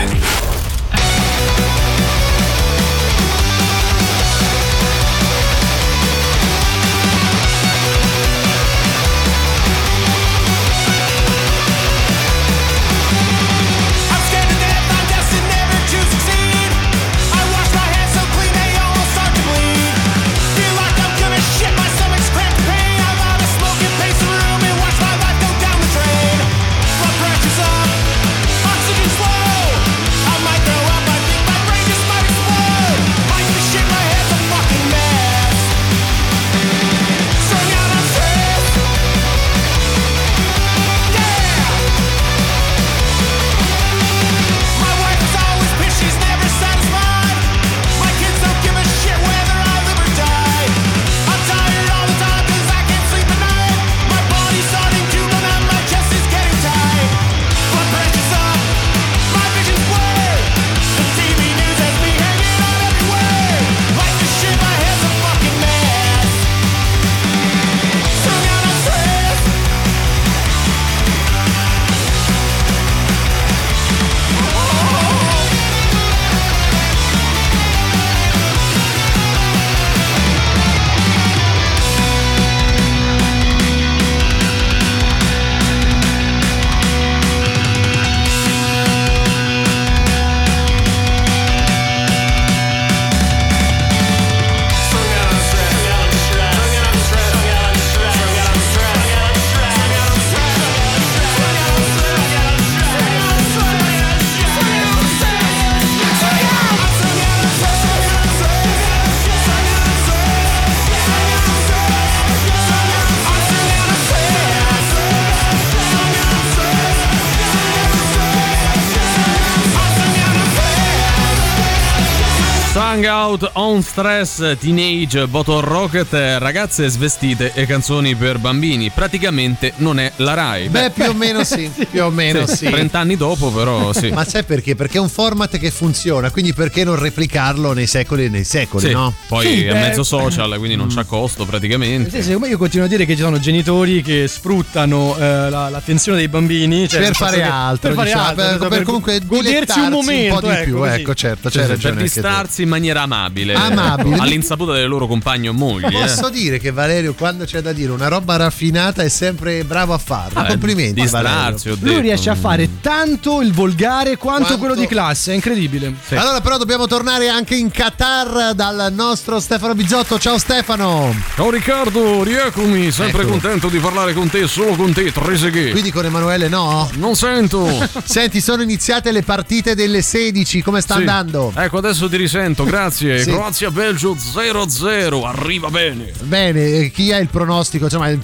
Out on Stress, Teenage Bottle Rocket, ragazze svestite e canzoni per bambini. Praticamente non è la Rai. Beh, più o meno sì, più o meno sì. trent'anni dopo però sì. Ma sai perché? Perché è un format che funziona, quindi perché non replicarlo nei secoli e nei secoli, sì, no? Poi sì, è beh... mezzo social, quindi non mm. c'ha costo praticamente. Sì, sì, come io continuo a dire che ci sono genitori che sfruttano eh, la, l'attenzione dei bambini, cioè, per fare altro, per, fare diciamo, altro, per, per, per comunque godersi un momento, un po' di ecco, più, così. Ecco, certo, c'è sì, ragione. Per distrarsi in maniera amabile, amabile. All'insaputa del loro compagno o moglie. Posso eh. dire che Valerio, quando c'è da dire una roba raffinata, è sempre bravo a farlo. Ah, complimenti. Distrarsi, ho detto. Lui riesce a fare tanto il volgare quanto, quanto... quello di classe, è incredibile. Sì. Allora, però, dobbiamo tornare anche in Qatar dal nostro Stefano Bizzotto. Ciao Stefano. Ciao Riccardo, rieccomi. Sempre ecco. contento di parlare con te, solo con te, Treseghe. Quindi con Emanuele no? Non sento. Senti, sono iniziate le partite delle sedici, come sta sì. andando? Ecco, adesso ti risento, grazie. Sì. Croazia Belgio zero a zero, arriva bene. Bene, chi è il pronostico? Cioè, ma il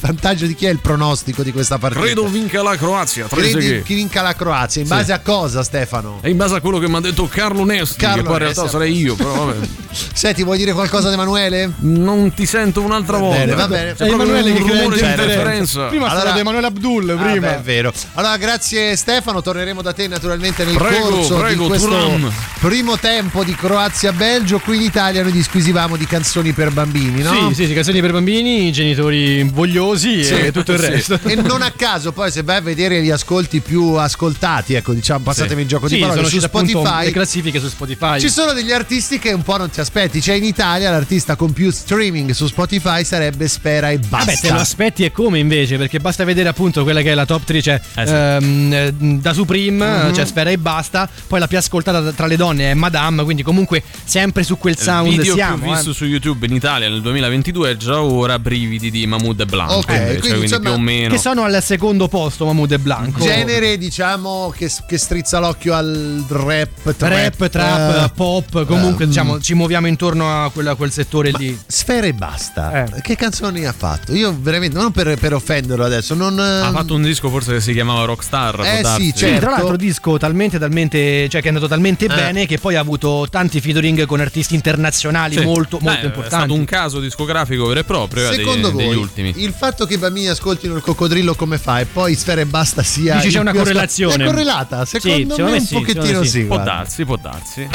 vantaggio di chi è il pronostico di questa partita? Credo vinca la Croazia. Credi chi vinca la Croazia? In sì. base a cosa, Stefano? È in base a quello che mi ha detto Carlo Nesti, Carlo che poi in realtà Nesti. sarei io, però vabbè. Senti, vuoi dire qualcosa ad Emanuele? Non ti sento un'altra va bene, volta. Va bene, è Emanuele che rumore di differenza. Prima allora, sarà Emanuele Abdul, ah, prima. Beh, è vero. Allora, grazie Stefano, torneremo da te naturalmente nel prego, corso prego, di questo turam. primo tempo di Croazia Belgio. Qui in Italia noi disquisivamo di canzoni per bambini, no? Sì, sì, sì, canzoni per bambini, genitori vogliosi sì, e tutto il sì. resto. E non a caso poi se vai a vedere gli ascolti più ascoltati, ecco, diciamo, passatemi sì. il gioco sì, di parole, sono su Spotify, le classifiche su Spotify. Ci sono degli artisti che un po' non ti aspetti, cioè in Italia l'artista con più streaming su Spotify sarebbe Sfera Ebbasta. Vabbè, te lo aspetti e come invece, perché basta vedere appunto quella che è la top tre, cioè eh sì. ehm, da Supreme, mm-hmm. cioè Sfera Ebbasta, poi la più ascoltata tra le donne è Madame, quindi comunque sempre su quel sound video siamo, più visto eh. su YouTube in Italia nel duemilaventidue è già ora Brividi di Mahmood e Blanco, okay, invece, quindi, quindi insomma, più o meno che sono al secondo posto Mahmood e Blanco, genere diciamo che, che strizza l'occhio al rap trap, rap, trap uh, pop, comunque uh, diciamo ci muoviamo intorno a, quella, a quel settore lì. Sfera Ebbasta eh. che canzoni ha fatto? Io veramente non per, per offenderlo adesso non, ha fatto un disco forse che si chiamava Rockstar eh sì, certo. sì, tra l'altro disco talmente talmente cioè che è andato talmente eh. bene che poi ha avuto tanti featuring con artisti internazionali sì. molto molto eh, importanti. È stato un caso discografico vero e proprio. Secondo dei, voi degli ultimi. Il fatto che i bambini ascoltino il coccodrillo come fa e poi Sfera Ebbasta sia dici c'è una correlazione ascolt- è correlata secondo, sì, secondo me, me un sì, pochettino sì, sì. può darsi può darsi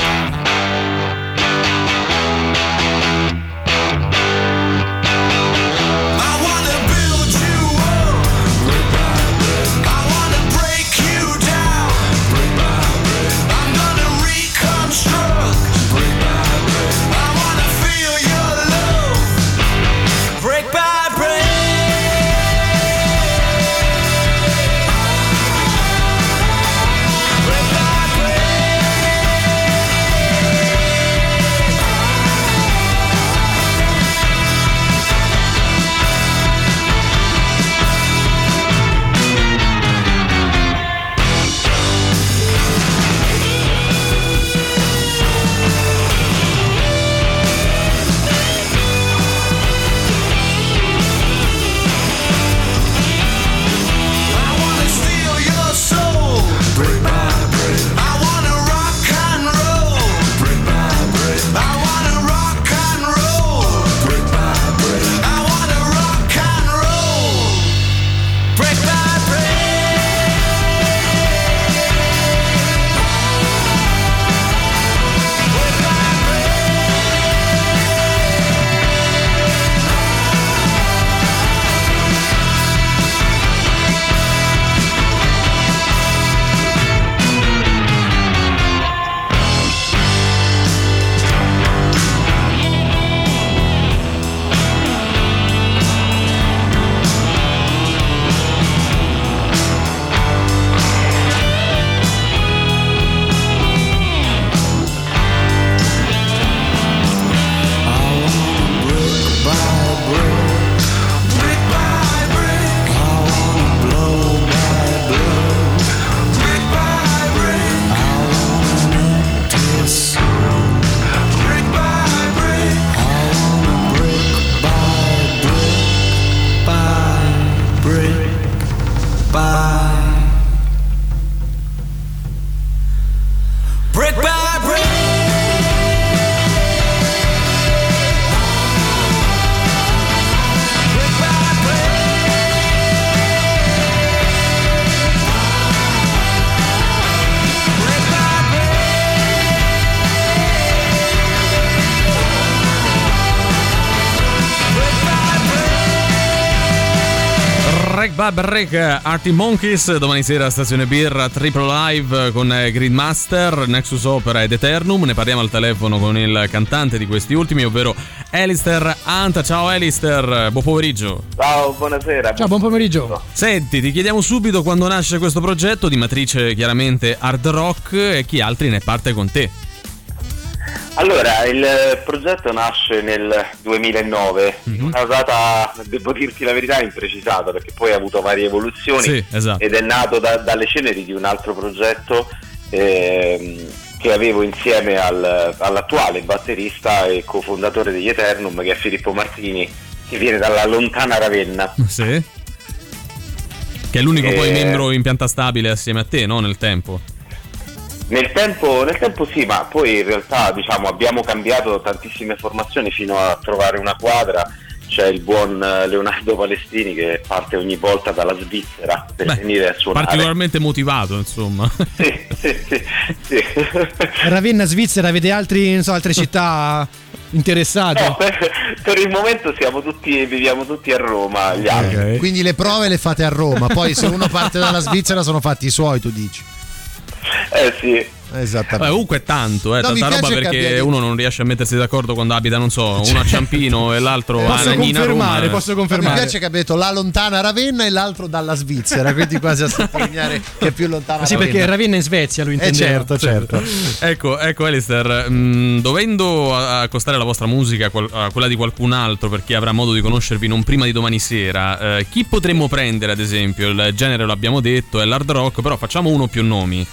Break by Break, Arctic Monkeys. Domani sera Stazione Birra, triplo live con Green Master, Nexus Opera ed Eternum. Ne parliamo al telefono con il cantante di questi ultimi, ovvero Alistair Anta. Ciao Alistair, buon pomeriggio. Ciao, buonasera. Ciao, buon pomeriggio. Senti, ti chiediamo subito quando nasce questo progetto di matrice chiaramente hard rock e chi altri ne parte con te. Allora, il progetto nasce nel duemilanove, mm-hmm. una data, devo dirti la verità, imprecisata, perché poi ha avuto varie evoluzioni, sì, esatto. Ed è nato da, dalle ceneri di un altro progetto eh, che avevo insieme al, all'attuale batterista e cofondatore degli Eternum, che è Filippo Martini, che viene dalla lontana Ravenna. Sì. Che è l'unico e... poi membro in pianta stabile assieme a te, no? Nel tempo. Nel tempo, nel tempo sì, ma poi in realtà diciamo abbiamo cambiato tantissime formazioni fino a trovare una quadra. C'è il buon Leonardo Palestini che parte ogni volta dalla Svizzera per Beh, venire a suonare. Particolarmente motivato, insomma. Sì, sì, sì, sì. Ravenna, Svizzera, avete altri, non so, altre città interessate? No, per, per il momento siamo tutti, viviamo tutti a Roma, gli okay. altri. Quindi le prove le fate a Roma, poi se uno parte dalla Svizzera sono fatti i suoi, tu dici. Eh sì. Esattamente. Beh, comunque è tanto, eh, no, tanta roba perché abbiate... uno non riesce a mettersi d'accordo quando abita, non so, uno a Ciampino e l'altro eh, a Posso Nanina, confermare, Roma. Posso confermare. Mi piace che abbia detto la lontana Ravenna e l'altro dalla Svizzera, quindi quasi a sottolineare che è più lontana. Sì, Ravenna. Perché Ravenna è in Svezia, lui intende. Eh certo, certo. ecco, ecco Alistair, mh, dovendo accostare la vostra musica a quella di qualcun altro perché avrà modo di conoscervi non prima di domani sera, eh, chi potremmo prendere ad esempio? Il genere l'abbiamo detto, è l'hard rock, però facciamo uno o più nomi.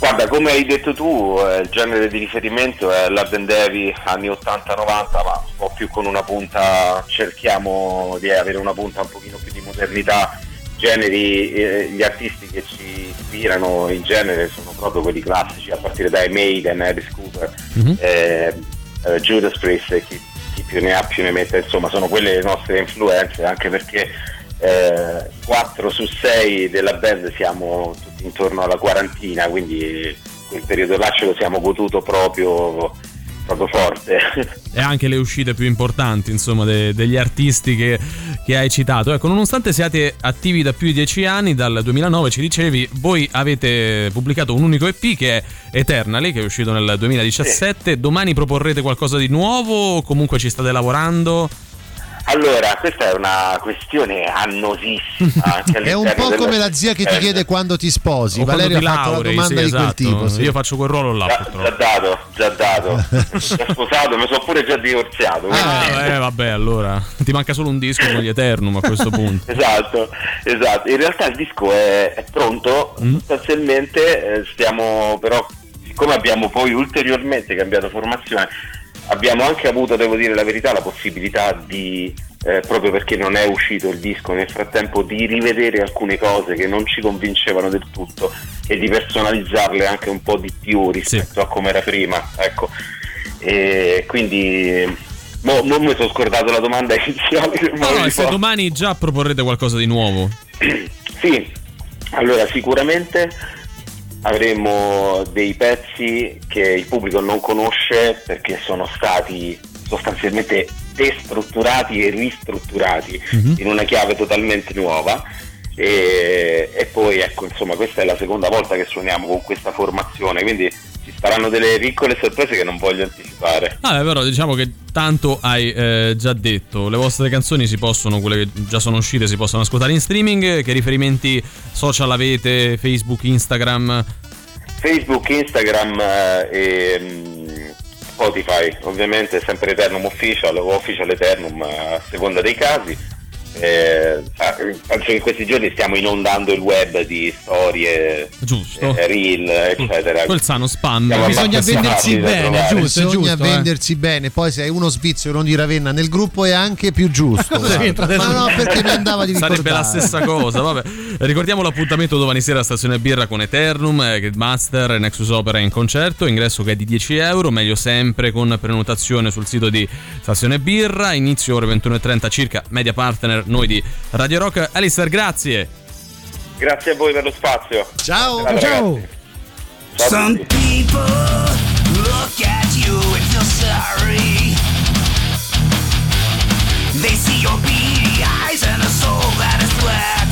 Guarda, come hai detto tu, eh, il genere di riferimento è l'hard and heavy anni ottanta novanta, ma un po' più con una punta, cerchiamo di avere una punta un pochino più di modernità. Generi, eh, gli artisti che ci ispirano in genere sono proprio quelli classici, a partire dai Maiden, Alice Cooper, mm-hmm. eh, eh, Judas Priest e chi, chi più ne ha più ne mette, insomma sono quelle le nostre influenze, anche perché Eh, quattro su sei della band siamo tutti intorno alla quarantina, quindi quel periodo là ce lo siamo goduto proprio, proprio forte. E anche le uscite più importanti, insomma, de- degli artisti che, che hai citato. Ecco, nonostante siate attivi da più di dieci anni, dal duemilanove ci dicevi, voi avete pubblicato un unico E P che è Eternally, che è uscito nel duemiladiciassette. Sì. Domani proporrete qualcosa di nuovo? Comunque ci state lavorando? Allora, questa è una questione annosissima. Anche è un po' come la zia che ti chiede quando ti sposi. O Valerio ha fatto laurei, la domanda sì, di esatto. quel tipo. Sì. Io faccio quel ruolo là. Già, già dato, già dato. Già sposato, mi sono pure già divorziato. Ah, eh, vabbè, allora ti manca solo un disco con gli Eternum a questo punto. Esatto, esatto. In realtà il disco è, è pronto. Mm. Sostanzialmente eh, stiamo però, siccome abbiamo poi ulteriormente cambiato formazione, abbiamo anche avuto, devo dire la verità, la possibilità di, eh, proprio perché non è uscito il disco nel frattempo, di rivedere alcune cose che non ci convincevano del tutto e di personalizzarle anche un po' di più rispetto sì. a come era prima, ecco. E quindi mo, non mi sono scordato la domanda iniziale. No, no, se domani già proporrete qualcosa di nuovo. Sì, allora sicuramente avremo dei pezzi che il pubblico non conosce perché sono stati sostanzialmente destrutturati e ristrutturati mm-hmm. in una chiave totalmente nuova e, e poi ecco, insomma, questa è la seconda volta che suoniamo con questa formazione, quindi ci saranno delle piccole sorprese che non voglio anticipare. Ah, però diciamo che tanto hai eh, già detto, le vostre canzoni si possono, quelle che già sono uscite si possono ascoltare in streaming. Che riferimenti social avete? Facebook, Instagram? Facebook, Instagram eh, e Spotify, ovviamente sempre Eternum Official o Official Eternum a seconda dei casi. Eh, anche in questi giorni stiamo inondando il web di storie, giusto, eh, reel, eccetera. Quel sano spam. Siamo bisogna vendersi bene, giusto, bisogna giusto, vendersi eh. bene. Poi se hai uno svizzero, uno di Ravenna nel gruppo è anche più giusto. Ma no, perché mi andava di ricordare. Sarebbe la stessa cosa. Vabbè. Ricordiamo l'appuntamento domani sera a Stazione Birra con Eternum, Great Master e Nexus Opera in concerto. Ingresso che è di dieci euro, meglio sempre con prenotazione sul sito di Stazione Birra. Inizio ore ventuno e trenta circa, media partner noi di Radio Rock. Alistair, grazie. Grazie a voi per lo spazio. Ciao. Ciao, ciao. Ciao. Some people look at you and feel sorry. They see your beady eyes and a soul that is black.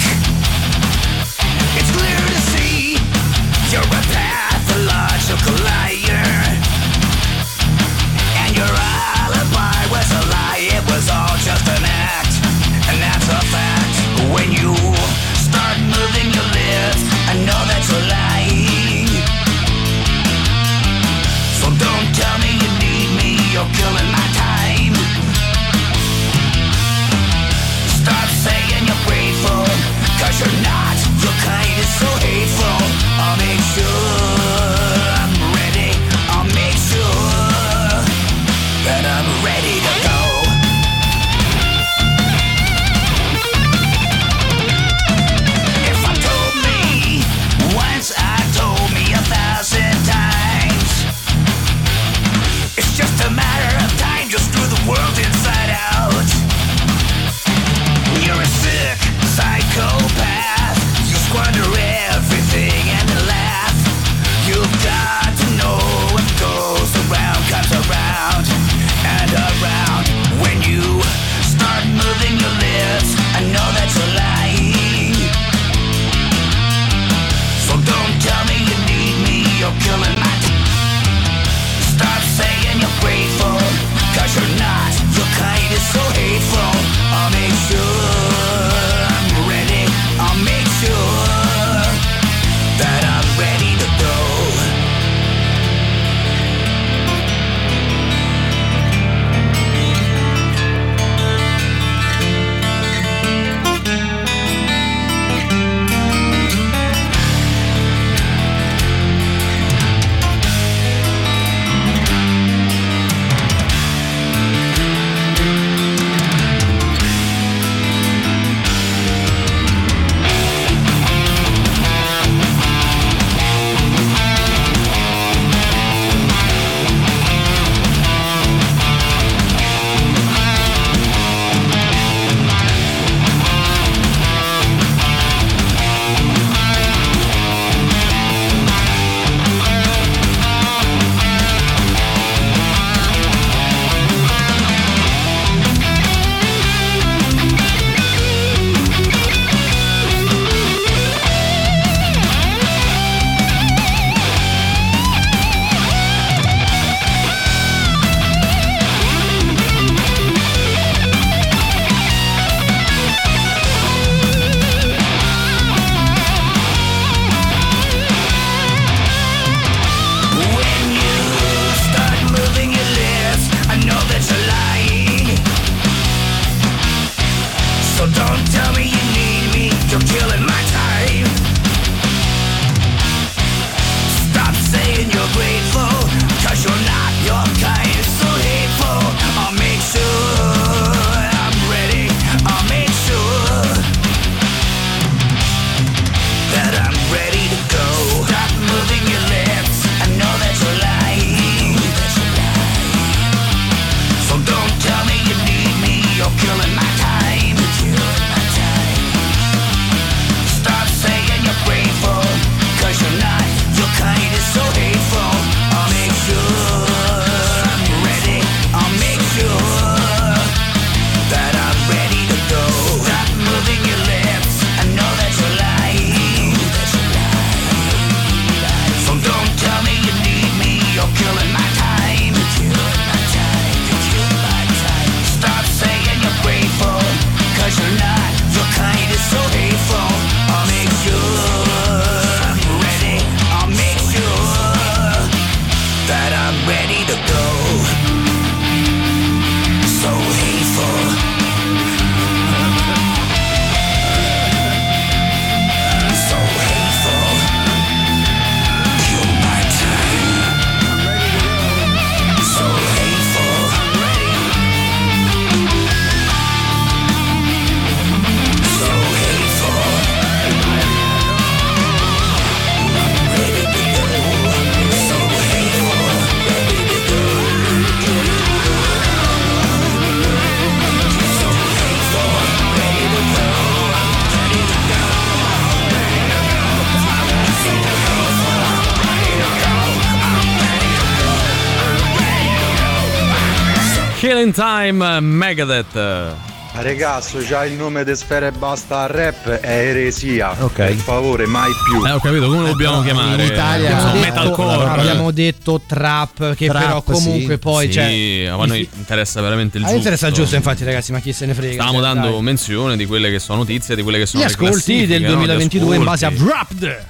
in Time, Megadeth. Ragazzo, già il nome di Sfera Ebbasta al rap è eresia. Okay. Per favore, mai più. Eh, ho capito, come lo dobbiamo eh, chiamare? In Italia abbiamo, detto, metalcore. Abbiamo detto trap, che trap, però comunque sì. poi. Sì, cioè, ma a noi interessa veramente il giusto. A noi interessa il giusto, infatti, ragazzi, ma chi se ne frega. Stavamo cioè, dando dai. menzione di quelle che sono notizie, di quelle che sono gli le ascolti del duemilaventidue, no? In base a Wrapped.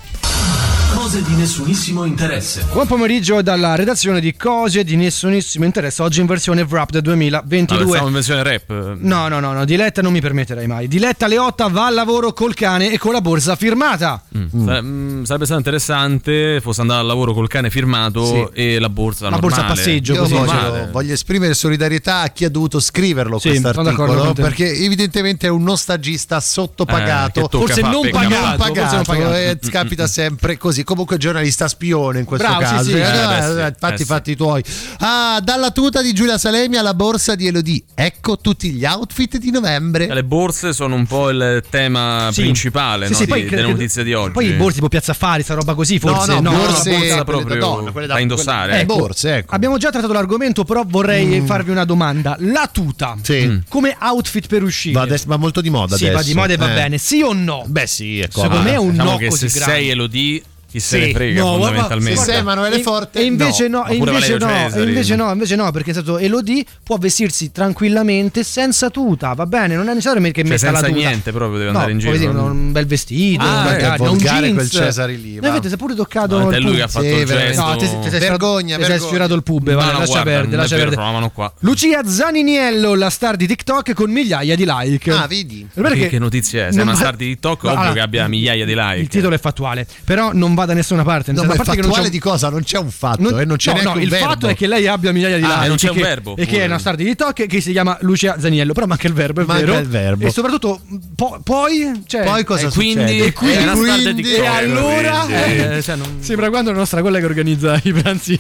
Cose di nessunissimo interesse. Buon pomeriggio dalla redazione di Cose di nessunissimo interesse, oggi in versione Wrapped duemilaventidue. Allora, siamo in versione rap. No, no, no, no, Diletta non mi permetterai mai. Diletta Leotta va al lavoro col cane e con la borsa firmata. Mm. Mm. Sare- mh, sarebbe stato interessante fosse andare al lavoro col cane firmato, sì, e la borsa normale. La borsa a passeggio. Io così voglio, voglio esprimere solidarietà a chi ha dovuto scriverlo, sì, quest'articolo, perché evidentemente è un nostalgista sottopagato, eh, forse, fa, non pagato, non pagato, forse non pagato, eh, capita sempre così. Comunque giornalista spione in questo Bravo, caso sì, sì. Eh, eh, eh, fatti eh, fatti sì. tuoi. Ah, dalla tuta di Giulia Salemi alla borsa di Elodie, ecco tutti gli outfit di novembre. Le borse sono un po' il tema sì. principale sì, no? sì, di, poi, delle notizie di oggi. Poi borse tipo Piazza Affari, sta roba così, forse no, no, no, borse, no, borsa proprio da, donna, da, da indossare, quelle... eh, ecco, borse, ecco. Abbiamo già trattato l'argomento, però vorrei mm. farvi una domanda. La tuta sì. mm. come outfit per uscire va, des- va molto di moda, sì, adesso va di moda e va eh. bene, sì o no? Beh sì, ecco. Secondo me è un no così grande. Sei Elodie chi sì, se ne frega, no, fondamentalmente. Se sei Emanuele Forte, e invece no, no, invece, no invece no, invece no, perché è stato Elodie può vestirsi tranquillamente senza tuta, va bene, non è necessario che cioè metta la tuta. Senza niente proprio deve no, andare in giro. Dire, un bel vestito, ah, magari, un jeans. Quel Cesari lì. Ma avete pure toccato no, il è lui che ha fatto sì, il gesto. No, te, te, te vergogna, sei sfiorato il pub, no, vale, no, lascia perdere, lascia perdere. Lucia Zaniniello, la star di TikTok con migliaia di like. Ah, vedi? Che notizia è? Se è una star di TikTok ovvio che abbia migliaia di like. Il titolo è fattuale, però non va da nessuna parte, no, ma parte fattuale che non c'è... di cosa? Non c'è un fatto non... e non c'è no, neanche no, un il verbo. Fatto è che lei abbia migliaia di like, ah, e non c'è che, un verbo e pure. Che è una star di TikTok che si chiama Lucia Zaniello, però manca il verbo, è manca vero il verbo. E soprattutto po- poi cioè, poi cosa e quindi, succede? E quindi, è quindi di e allora eh, cioè non... sembra quando la nostra collega che organizza i pranzi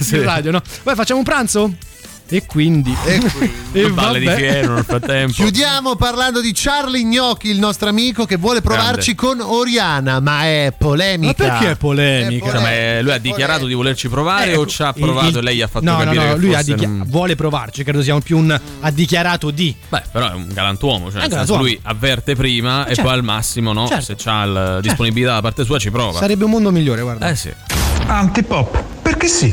sì. in radio, no? Poi facciamo un pranzo? E quindi, e quindi. E vabbè. Di fieno nel frattempo. Chiudiamo parlando di Charlie Gnocchi, il nostro amico che vuole provarci Grande. con Oriana, ma è polemica. Ma perché è polemica? È polemica. Ma è, lui ha dichiarato polemica. di volerci provare eh, o ci ha provato il, il, e lei ha fatto no, capire? No, no, no, lui ha dichi- un... vuole provarci, credo sia più un ha dichiarato di. Beh, però è un galantuomo, cioè galantuomo. Lui avverte prima ma e certo. poi al massimo, no, certo. se c'ha la certo. disponibilità da parte sua ci prova. Sarebbe un mondo migliore, guarda. Eh sì. Antipop, perché sì.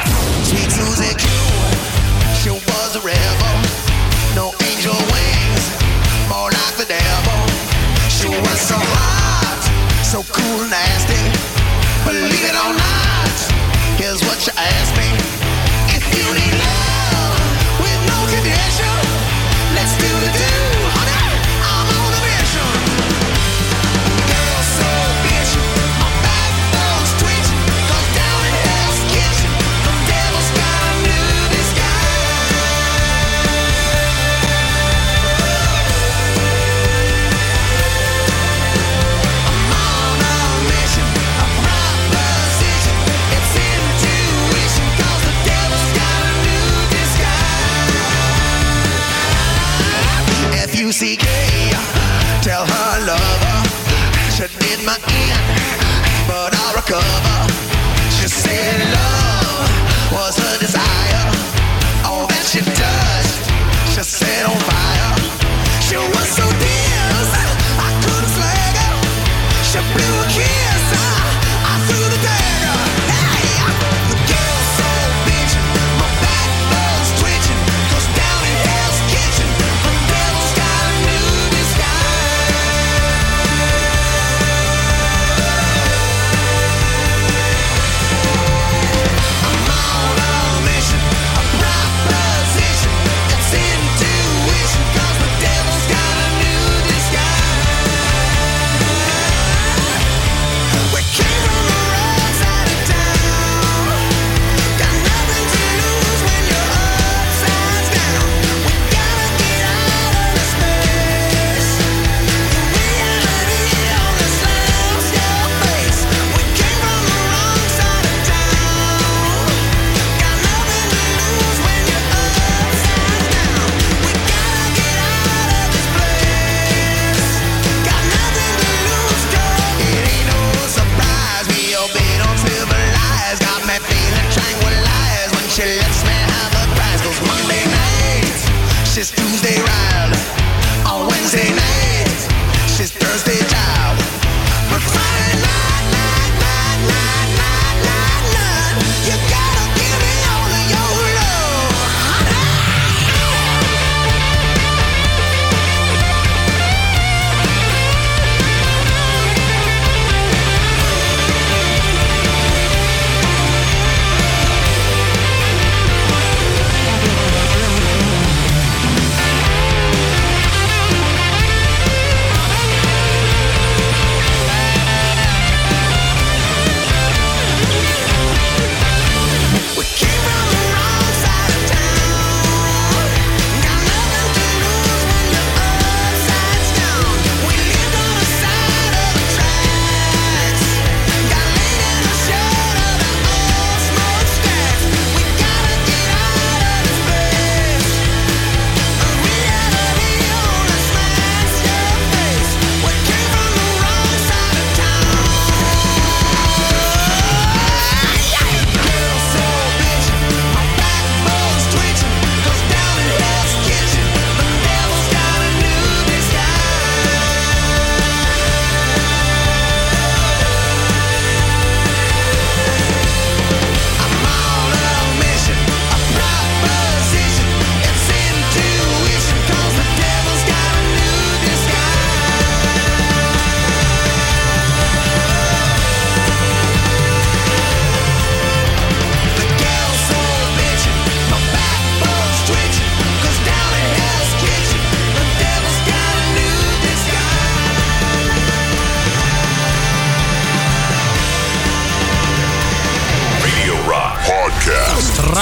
She was a rebel, no angel wings, more like the devil. She was so hot, so cool and nasty. Believe it or not, here's what you asked me. If you need love with no condition, let's do the do, honey, I'm on a mission. Girl, so bitch, I'm back, those twitch, goes down in Hell's Kitchen, the devil's got a new disguise. You see gay, tell her lover she did my end, but I'll recover. She said love was her desire, all that she touched she set on fire. She was so fierce, I couldn't slag her. She blew a kiss, I, I threw the dagger. Hey, the girl so bitch, my backbone's twitching, goes down in Hell's Kitchen. I'm on a mission.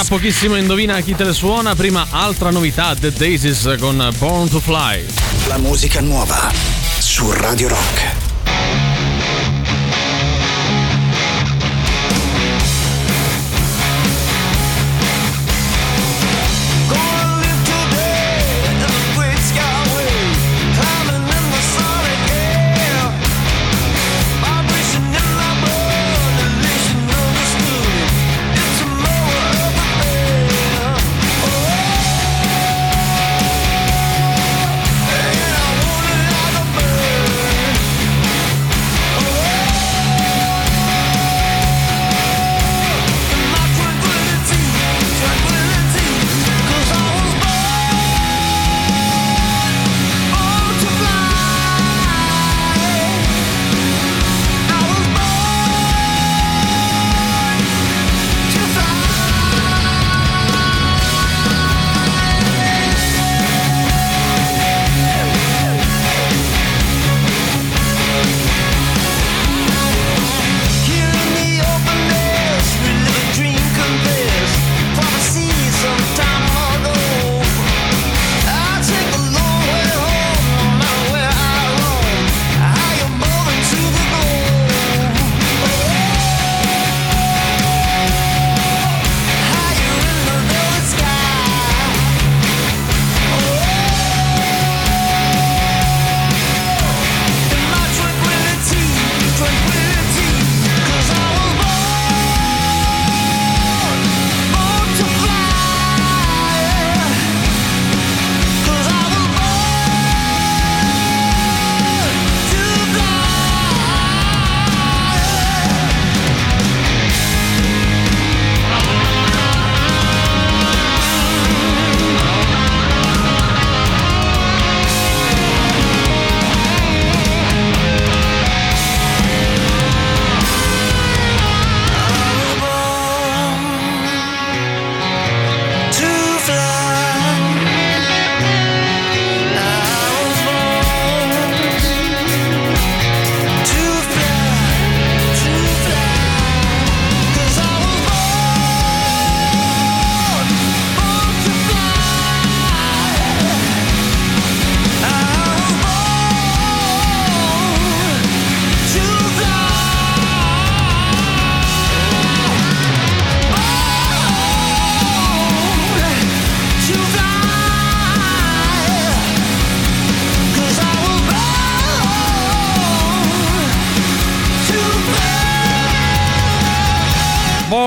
pochissimo indovina chi te le suona. Prima altra novità, The Daisies con Born to Fly. La musica nuova su Radio Rock.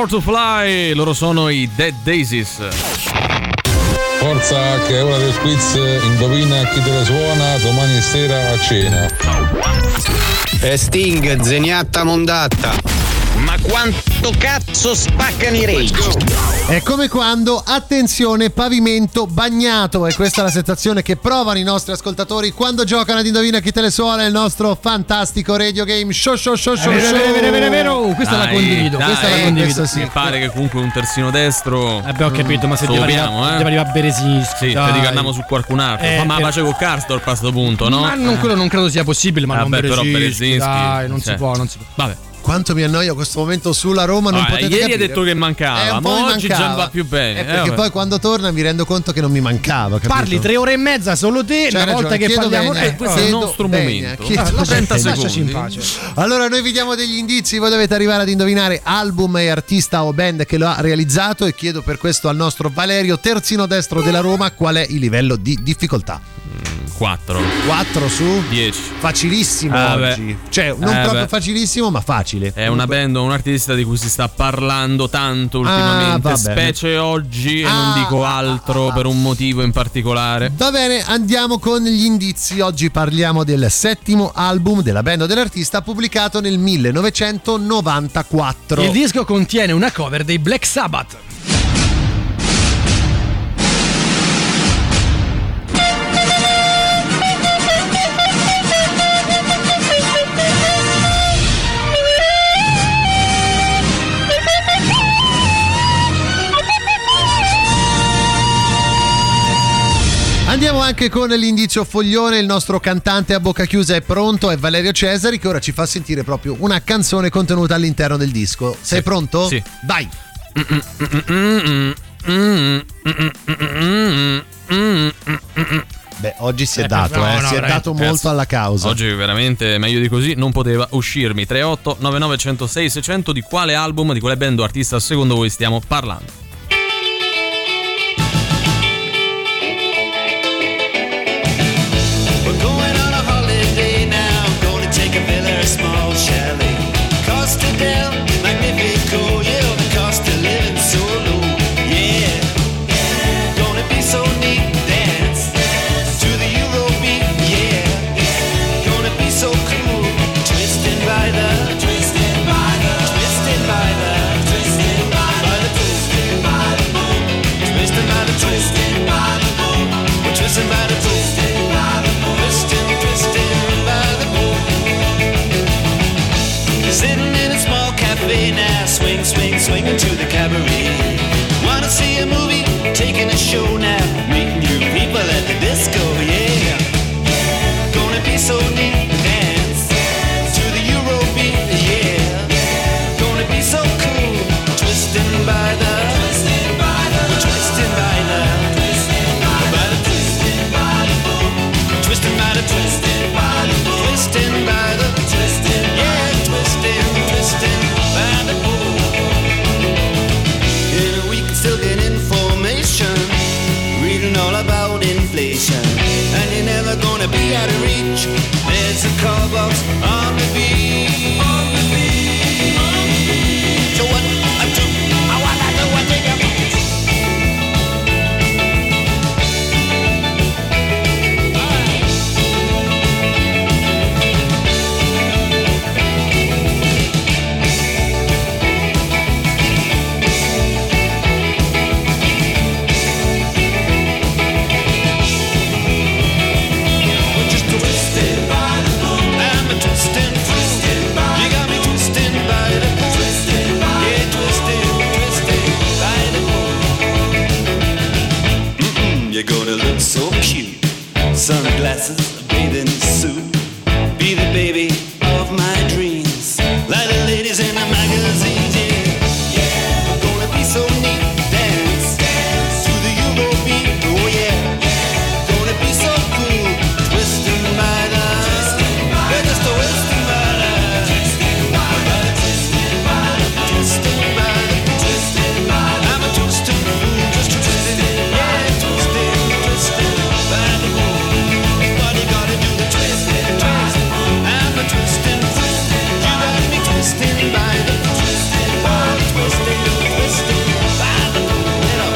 To Fly, loro sono i Dead Daisies. Forza che è ora del quiz, indovina chi te la suona domani sera a cena. E Sting, Zeniatta Mondatta. Ma quanto cazzo spaccano i Rage? È come quando, attenzione, pavimento bagnato, e questa è la sensazione che provano i nostri ascoltatori quando giocano ad Indovina chi te le suona, il nostro fantastico radio game show show show show. Vero, vero, vero, vero, questa la condivido, questa la condivido. Sì. Mi pare che comunque un terzino destro. Abbiamo capito, ma se deve arrivare a Beresista. Sì, te dico andiamo su qualcun altro. Eh, ma facevo per... Karsdorp a sto punto, no? Ma non, quello non credo sia possibile, ma vabbè, non Beresista. Dai, non cioè. si può, non si può. Vabbè. Quanto mi annoia questo momento sulla Roma, non ah, potete ieri capire. Ieri ha detto che mancava, ma oggi mancava. Già va più bene. È perché eh, poi quando torna mi rendo conto che non mi mancava, capito? Parli tre ore e mezza solo te, cioè, una ragione. Volta che chiedo parliamo bene, eh, questo è il nostro bene, momento. Ah, trenta secondi. In pace. Allora noi vi diamo degli indizi, voi dovete arrivare ad indovinare album e artista o band che lo ha realizzato, e chiedo per questo al nostro Valerio, terzino destro della Roma, qual è il livello di difficoltà? quattro su dieci Facilissimo ah, oggi beh. Cioè non eh, proprio beh. facilissimo, ma facile. È una band o un artista di cui si sta parlando tanto ultimamente, ah, specie oggi, ah, e non dico altro ah, ah, per un motivo in particolare. Va bene, andiamo con gli indizi. Oggi parliamo del settimo album della band o dell'artista pubblicato nel millenovecentonovantaquattro. Il disco contiene una cover dei Black Sabbath. Andiamo anche con l'indizio foglione, il nostro cantante a bocca chiusa è pronto, è Valerio Cesari, che ora ci fa sentire proprio una canzone contenuta all'interno del disco. Sei sì. pronto? Sì. Vai! Mm-mm-mm-mm-mm. Mm, mm, mm, mm, mm. Beh, oggi si è eh, dato, no, eh. no, si è dato ragazzi, molto alla causa. Oggi veramente meglio di così non poteva uscirmi. Tre otto nove nove uno zero sei sei zero zero. Di quale album, di quale band o artista secondo voi stiamo parlando? Swinging to the cabaret. Wanna see a movie? Taking a show now. Meeting new people at the disco, yeah. Gonna be so neat to dance to the Eurobeat, yeah. Gonna be so cool, twisting by the, twisting by the, twisting by the, twisting by the, twisting by the, twisting by the, twisting by the, twisting by the, twisting, yeah, twisting, twisting by the pool. All about inflation, and you're never gonna be out of reach. There's a car box on the beach, on the beach, on the beach. So what I do, I wanna do what they got. You're gonna look so cute. Sunglasses, a bathing suit. Be the baby of my dreams. Like the ladies in the magazines, yeah. Yeah. I'm gonna be so neat. Dance, dance to the Eurobeat, oh yeah. Yeah. Gonna be so cool. Twisting by the, twisting by the, just a twisting by the, twisting by the, twisting by the, twisting by the, twisting by the. I'm a twisting fool, just twisting it. Twisting by the, twisting by the, twisting, twisting by the, you know.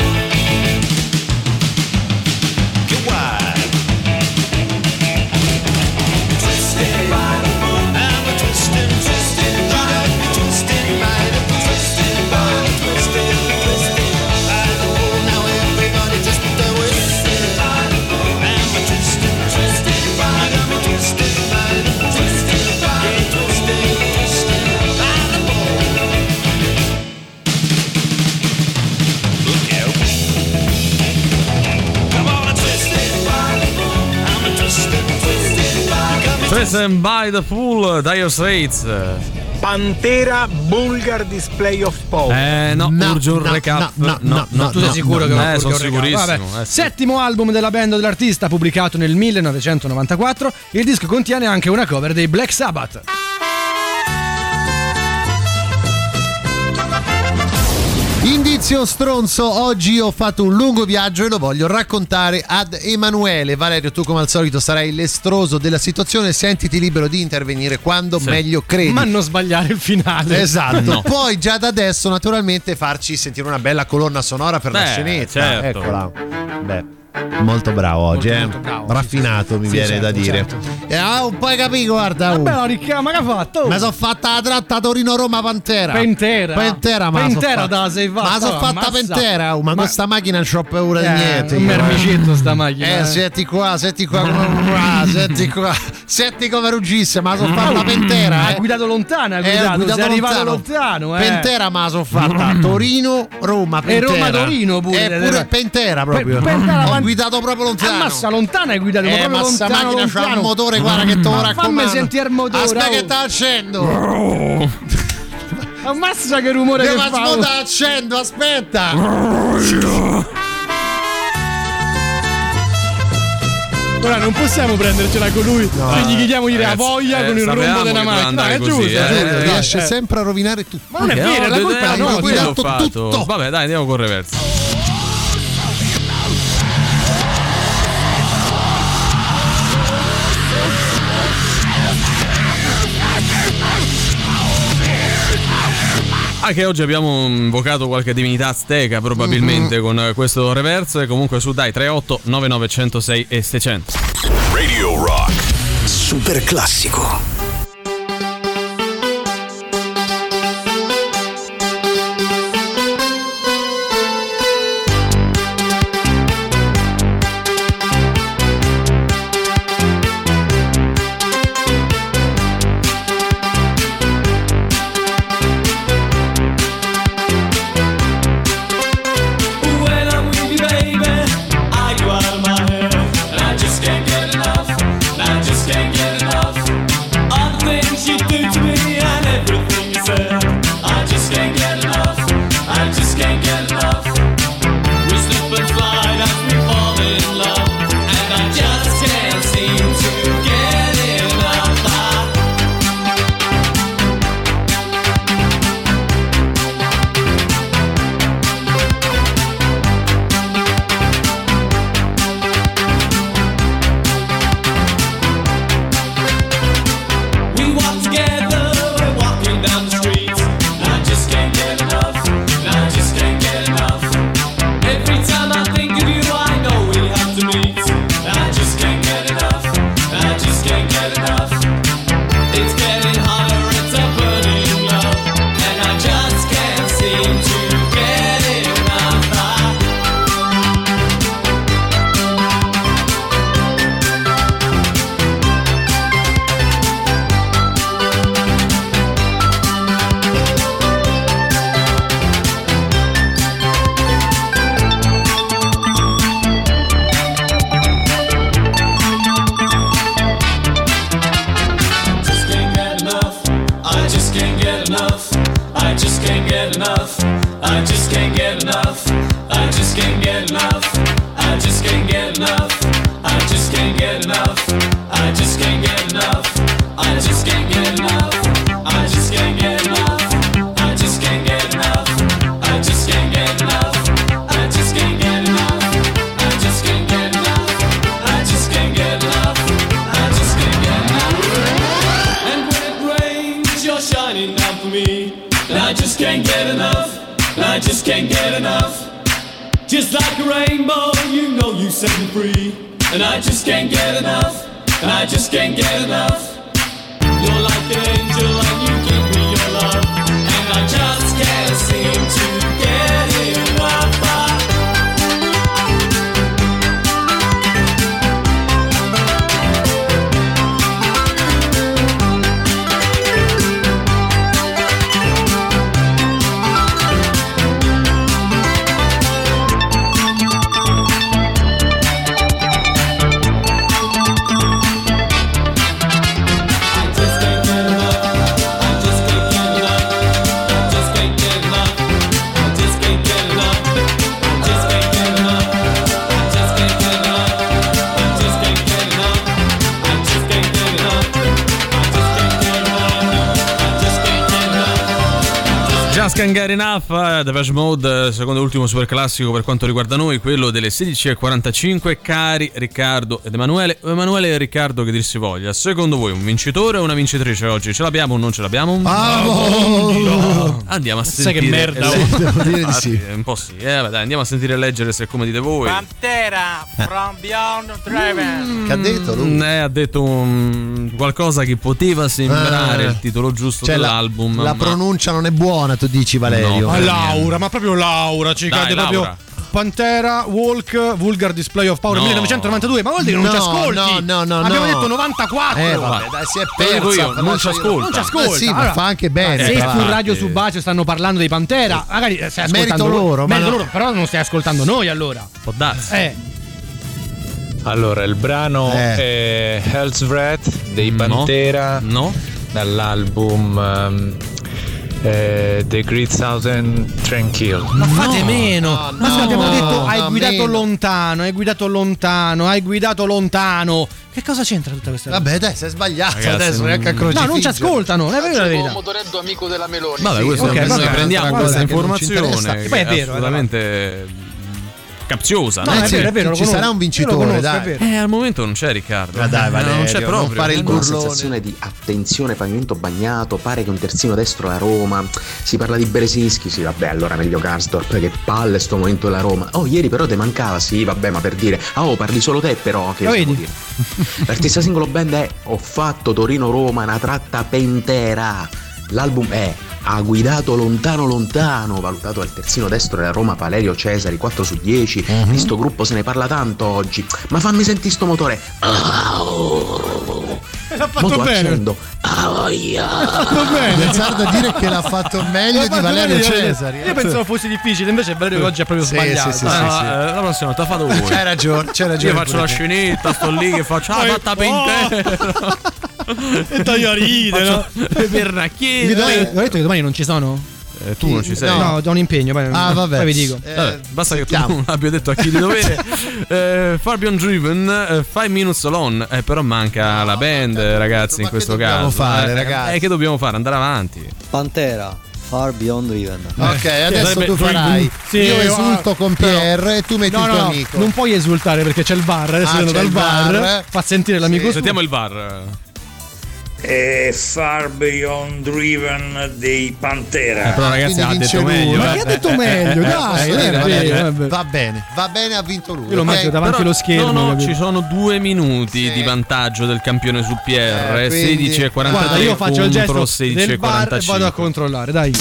Get wide. Twisting by the, I'm a twisting, twisting, you got me twisting by the, twisting by the, twisting, twisting by the. Now everybody just put their twisting by the, I'm a twisting, twisting by the, you got me twisting by the, twisting by the, twisting. Present by the Fool, Dire Straits. Pantera, Bulgar Display of Power. Eh no, no, Urge un no, recap. No, no, no, no, no, no, tu sei no, sicuro no, che no, eh, sono sicurissimo. Eh, sì. Settimo album della band dell'artista, pubblicato nel millenovecentonovantaquattro. Il disco contiene anche una cover dei Black Sabbath. Indizio stronzo, oggi ho fatto un lungo viaggio e lo voglio raccontare ad Emanuele. Valerio, tu come al solito sarai l'estroso della situazione, sentiti libero di intervenire quando sì. meglio credi. Ma non sbagliare il finale. Esatto, no. Poi già da adesso naturalmente farci sentire una bella colonna sonora per Beh, la scenetta. Certo. Eccola. Beh. Molto bravo oggi, molto, eh? molto bravo, raffinato sì, mi sì, viene certo, da dire. Certo. Eh, ah, un po' capito, guarda. Vabbè, ricca, ma che ha fatto? Ma sono fatta la tratta Torino-Roma Pantera. Pantera. Pantera, ma Pantera da sei fatta. Ma sono fatta Pantera, ma questa macchina non c'ho paura di niente. Un mermicetto sta macchina. Eh, senti qua, senti qua, senti qua. Senti come ruggisse, ma sono fatta Pantera. Ha guidato lontano, ha guidato, sei arrivato lontano. Pantera, ma sono fatta Torino-Roma Pantera. E Roma-Torino pure. E pure Pantera proprio. Guidato proprio lontano. A massa lontana hai guidato eh, proprio massa lontano. Massa macchina c'ha il motore, guarda che te lo raccomando. Fammi sentire il motore. Aspetta che sta accendo. Ammazza che rumore devo che fa. Devo accendo, aspetta. Ora non possiamo prendercela con lui, no. Quindi gli chiediamo di dire la voglia eh, con il rombo della macchina. È giusto, eh, eh, riesce eh. sempre a rovinare tutto. Ma non è vero, no, la colpa è no, poi ha fatto tutto. Vabbè, dai, andiamo con il reverso. Anche oggi abbiamo invocato qualche divinità azteca probabilmente, mm-hmm, con questo reverso. E comunque su dai tre otto nove nove zero sei e sei zero zero. Radio Rock Super Classico. Mahmood, secondo ultimo super classico per quanto riguarda noi, quello delle sedici e quarantacinque. Cari Riccardo ed Emanuele, Emanuele e Riccardo, che dir si voglia, secondo voi un vincitore o una vincitrice oggi? Ce l'abbiamo o non ce l'abbiamo? Ah, oh, no. Andiamo a sentire. Sai che merda, oh. Devo dire di sì. Un po' sì, eh, dai, andiamo a sentire e leggere se come dite voi. Pantera, Far Beyond Driven. Mm, che ha detto lui? Eh, ha detto um, qualcosa che poteva sembrare ah. il titolo giusto, cioè, dell'album. La, la ma... pronuncia non è buona, tu dici, Valerio. No, Laura, ma proprio Laura, ci cade proprio. Pantera, Walk, Vulgar Display of Power, no. millenovecentonovantadue. Ma vuol dire che non no, ci ascolti? No, no, no. Abbiamo no. detto novantaquattro. Eh, vabbè, dai, si è perso. Io, non ci ascolta. Non ci ascolta. Eh, sì, allora, ma fa anche bene. Se su Radio Subaceo stanno parlando dei Pantera, magari stai ascoltando merito loro. Merito loro, no. Però non stai ascoltando noi, allora. Può darsi. Eh. Allora, il brano eh. è Hell's Wrath dei Pantera. No. no. Dall'album. Um, eh, The Great Southern Tranquil. Ma fate no, meno no, ma no, abbiamo no, detto hai no, guidato meno. lontano hai guidato lontano hai guidato lontano che cosa c'entra tutta questa vabbè dai sei sbagliato ragazzi, adesso non... neanche a crocifiggere no non ci ascoltano non è vero la verità un motoretto amico della Meloni vabbè sì. Questo okay, noi prendiamo questa informazione che poi è vero assolutamente capziosa, no? No, è vero, è vero, ci sarà un vincitore, conosco, dai. Eh, al momento non c'è Riccardo. Ma dai, Valerio, non c'è proprio. Non fare il burlone. Una sensazione di attenzione, pavimento bagnato, pare che un terzino destro la Roma. Si parla di Berezinski, sì, vabbè, allora meglio Karsdorp, che palle sto momento la Roma. Oh, ieri però te mancava, sì, vabbè, ma per dire, ah, oh, parli solo te però, che vuol dire? L'artista singolo band è Ho fatto Torino-Roma, una tratta Pantera. L'album è Ha guidato lontano lontano, valutato al terzino destro della Roma Valerio Cesari, quattro su dieci. Mm-hmm. Di sto gruppo se ne parla tanto oggi, ma fammi sentire sto motore. Oh. L'ha fatto Moto bene. Accendo. Oh, yeah. L'ha fatto bene. Pensando a dire che l'ha fatto meglio l'ha fatto di Valerio bene. Cesari. Io pensavo fosse difficile, invece Valerio oggi ha proprio sì, sbagliato. Sì, sì, ah, sì, sì. La prossima te fatto voi. C'hai ragione, c'hai ragione. Io faccio la scenetta, sto lì che faccio la fatta pentera. E taglio a ridere, no? Le pernacchiere. Ho detto che domani non ci sono? Eh, tu chi? Non ci sei? No, ho un impegno. Poi, ah, vabbè. Poi vi dico. Eh, vabbè, basta che tu non abbia detto a chi di dovere. eh, Far Beyond Driven, eh, Five Minutes Alone. Eh, però manca no, la band, no, ragazzi. In questo caso, dobbiamo fare, eh, ragazzi. Eh, che dobbiamo fare? Andare avanti. Pantera. Far Beyond Driven. Ok, adesso tu farai. Sì, io esulto ah, con P R e tu metti no, il tuo no, amico. Non puoi esultare perché c'è il bar. Adesso ah, c'è dal il bar. bar. Fa sentire l'amico. Sì. Sentiamo il bar. E Far Beyond Driven dei Pantera. Eh, però ragazzi ha detto lui. meglio. Ma eh. chi ha detto meglio? Dai, eh, era, era, era, era. Va bene, va bene, ha vinto lui. Io lo mangio okay. davanti però, allo schermo. No, no, ci sono due minuti sì. di vantaggio del campione su P R. Eh, quindi... sedici e quarantatré. Guarda, io faccio il gesto del bar e vado a controllare, dai.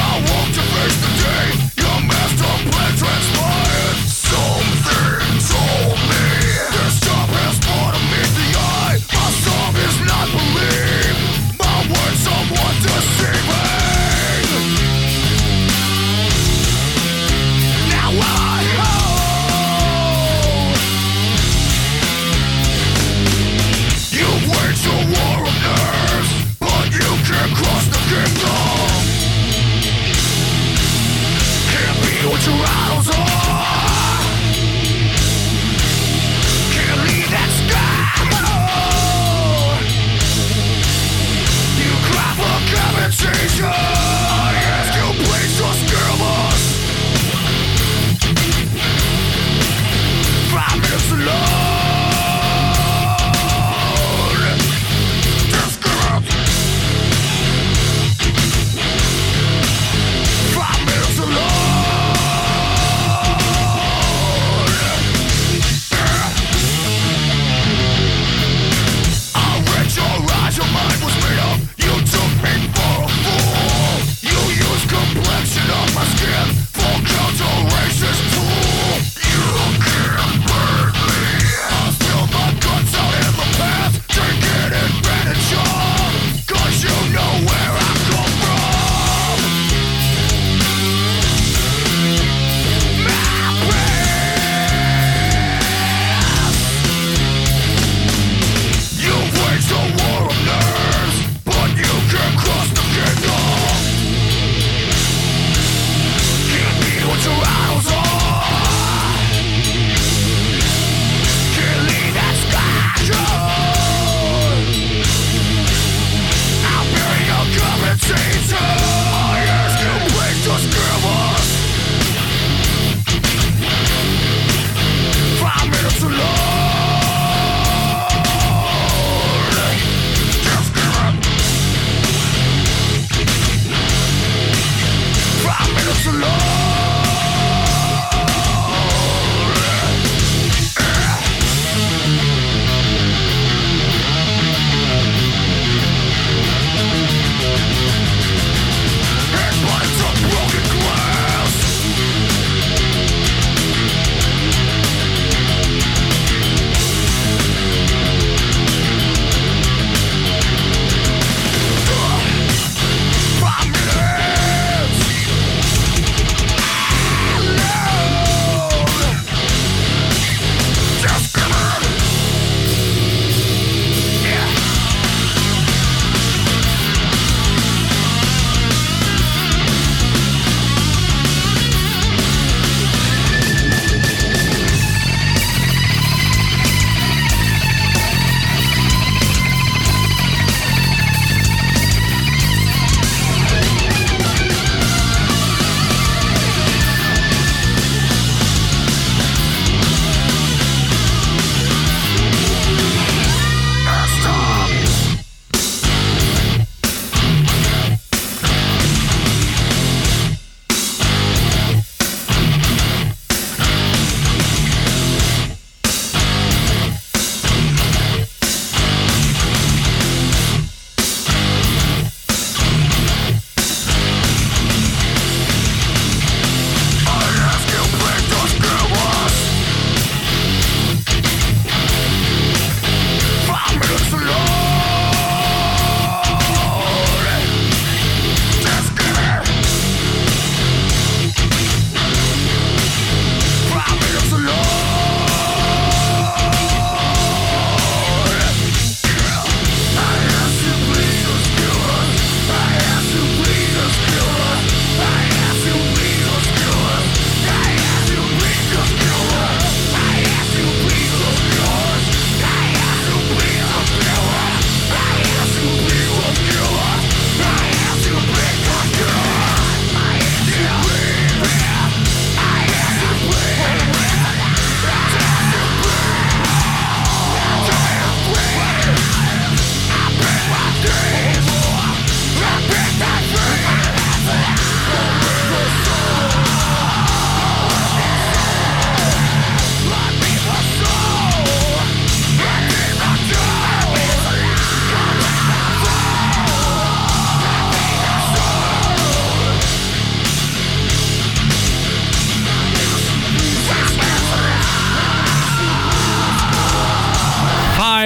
I won't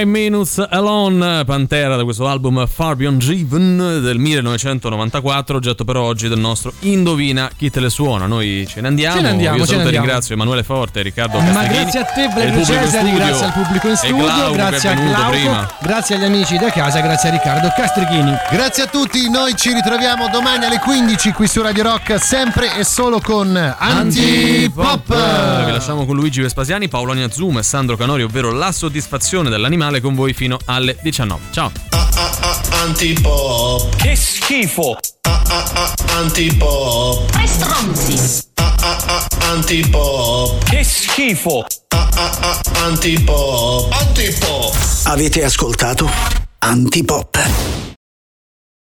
Five Minutes Alone, Pantera, da questo album Far Beyond Driven del millenovecentonovantaquattro, oggetto per oggi del nostro Indovina chi te le suona. Noi ce ne andiamo, ce ne andiamo io ce saluto ne andiamo. E ringrazio Emanuele Forte, Riccardo Castrichini. Ma grazie a te Valerio Cesari, grazie al pubblico in studio, Glauco, grazie a Glauco prima. Grazie agli amici da casa, grazie a Riccardo Castrichini. Grazie a tutti, noi ci ritroviamo domani alle quindici qui su Radio Rock, sempre e solo con Antipop. Antipop. Vi lasciamo con Luigi Vespasiani, Paolo Agnazuma e Sandro Canori, ovvero la soddisfazione dell'animale, con voi fino alle diciannove. Ciao. Ah, ah, ah, Antipop. Che schifo. Ah, ah, ah, Antipop. Che stronzi. Ah, ah, ah, Antipop. Che schifo. Ah, ah, ah, Antipop. Antipop. Avete ascoltato Antipop.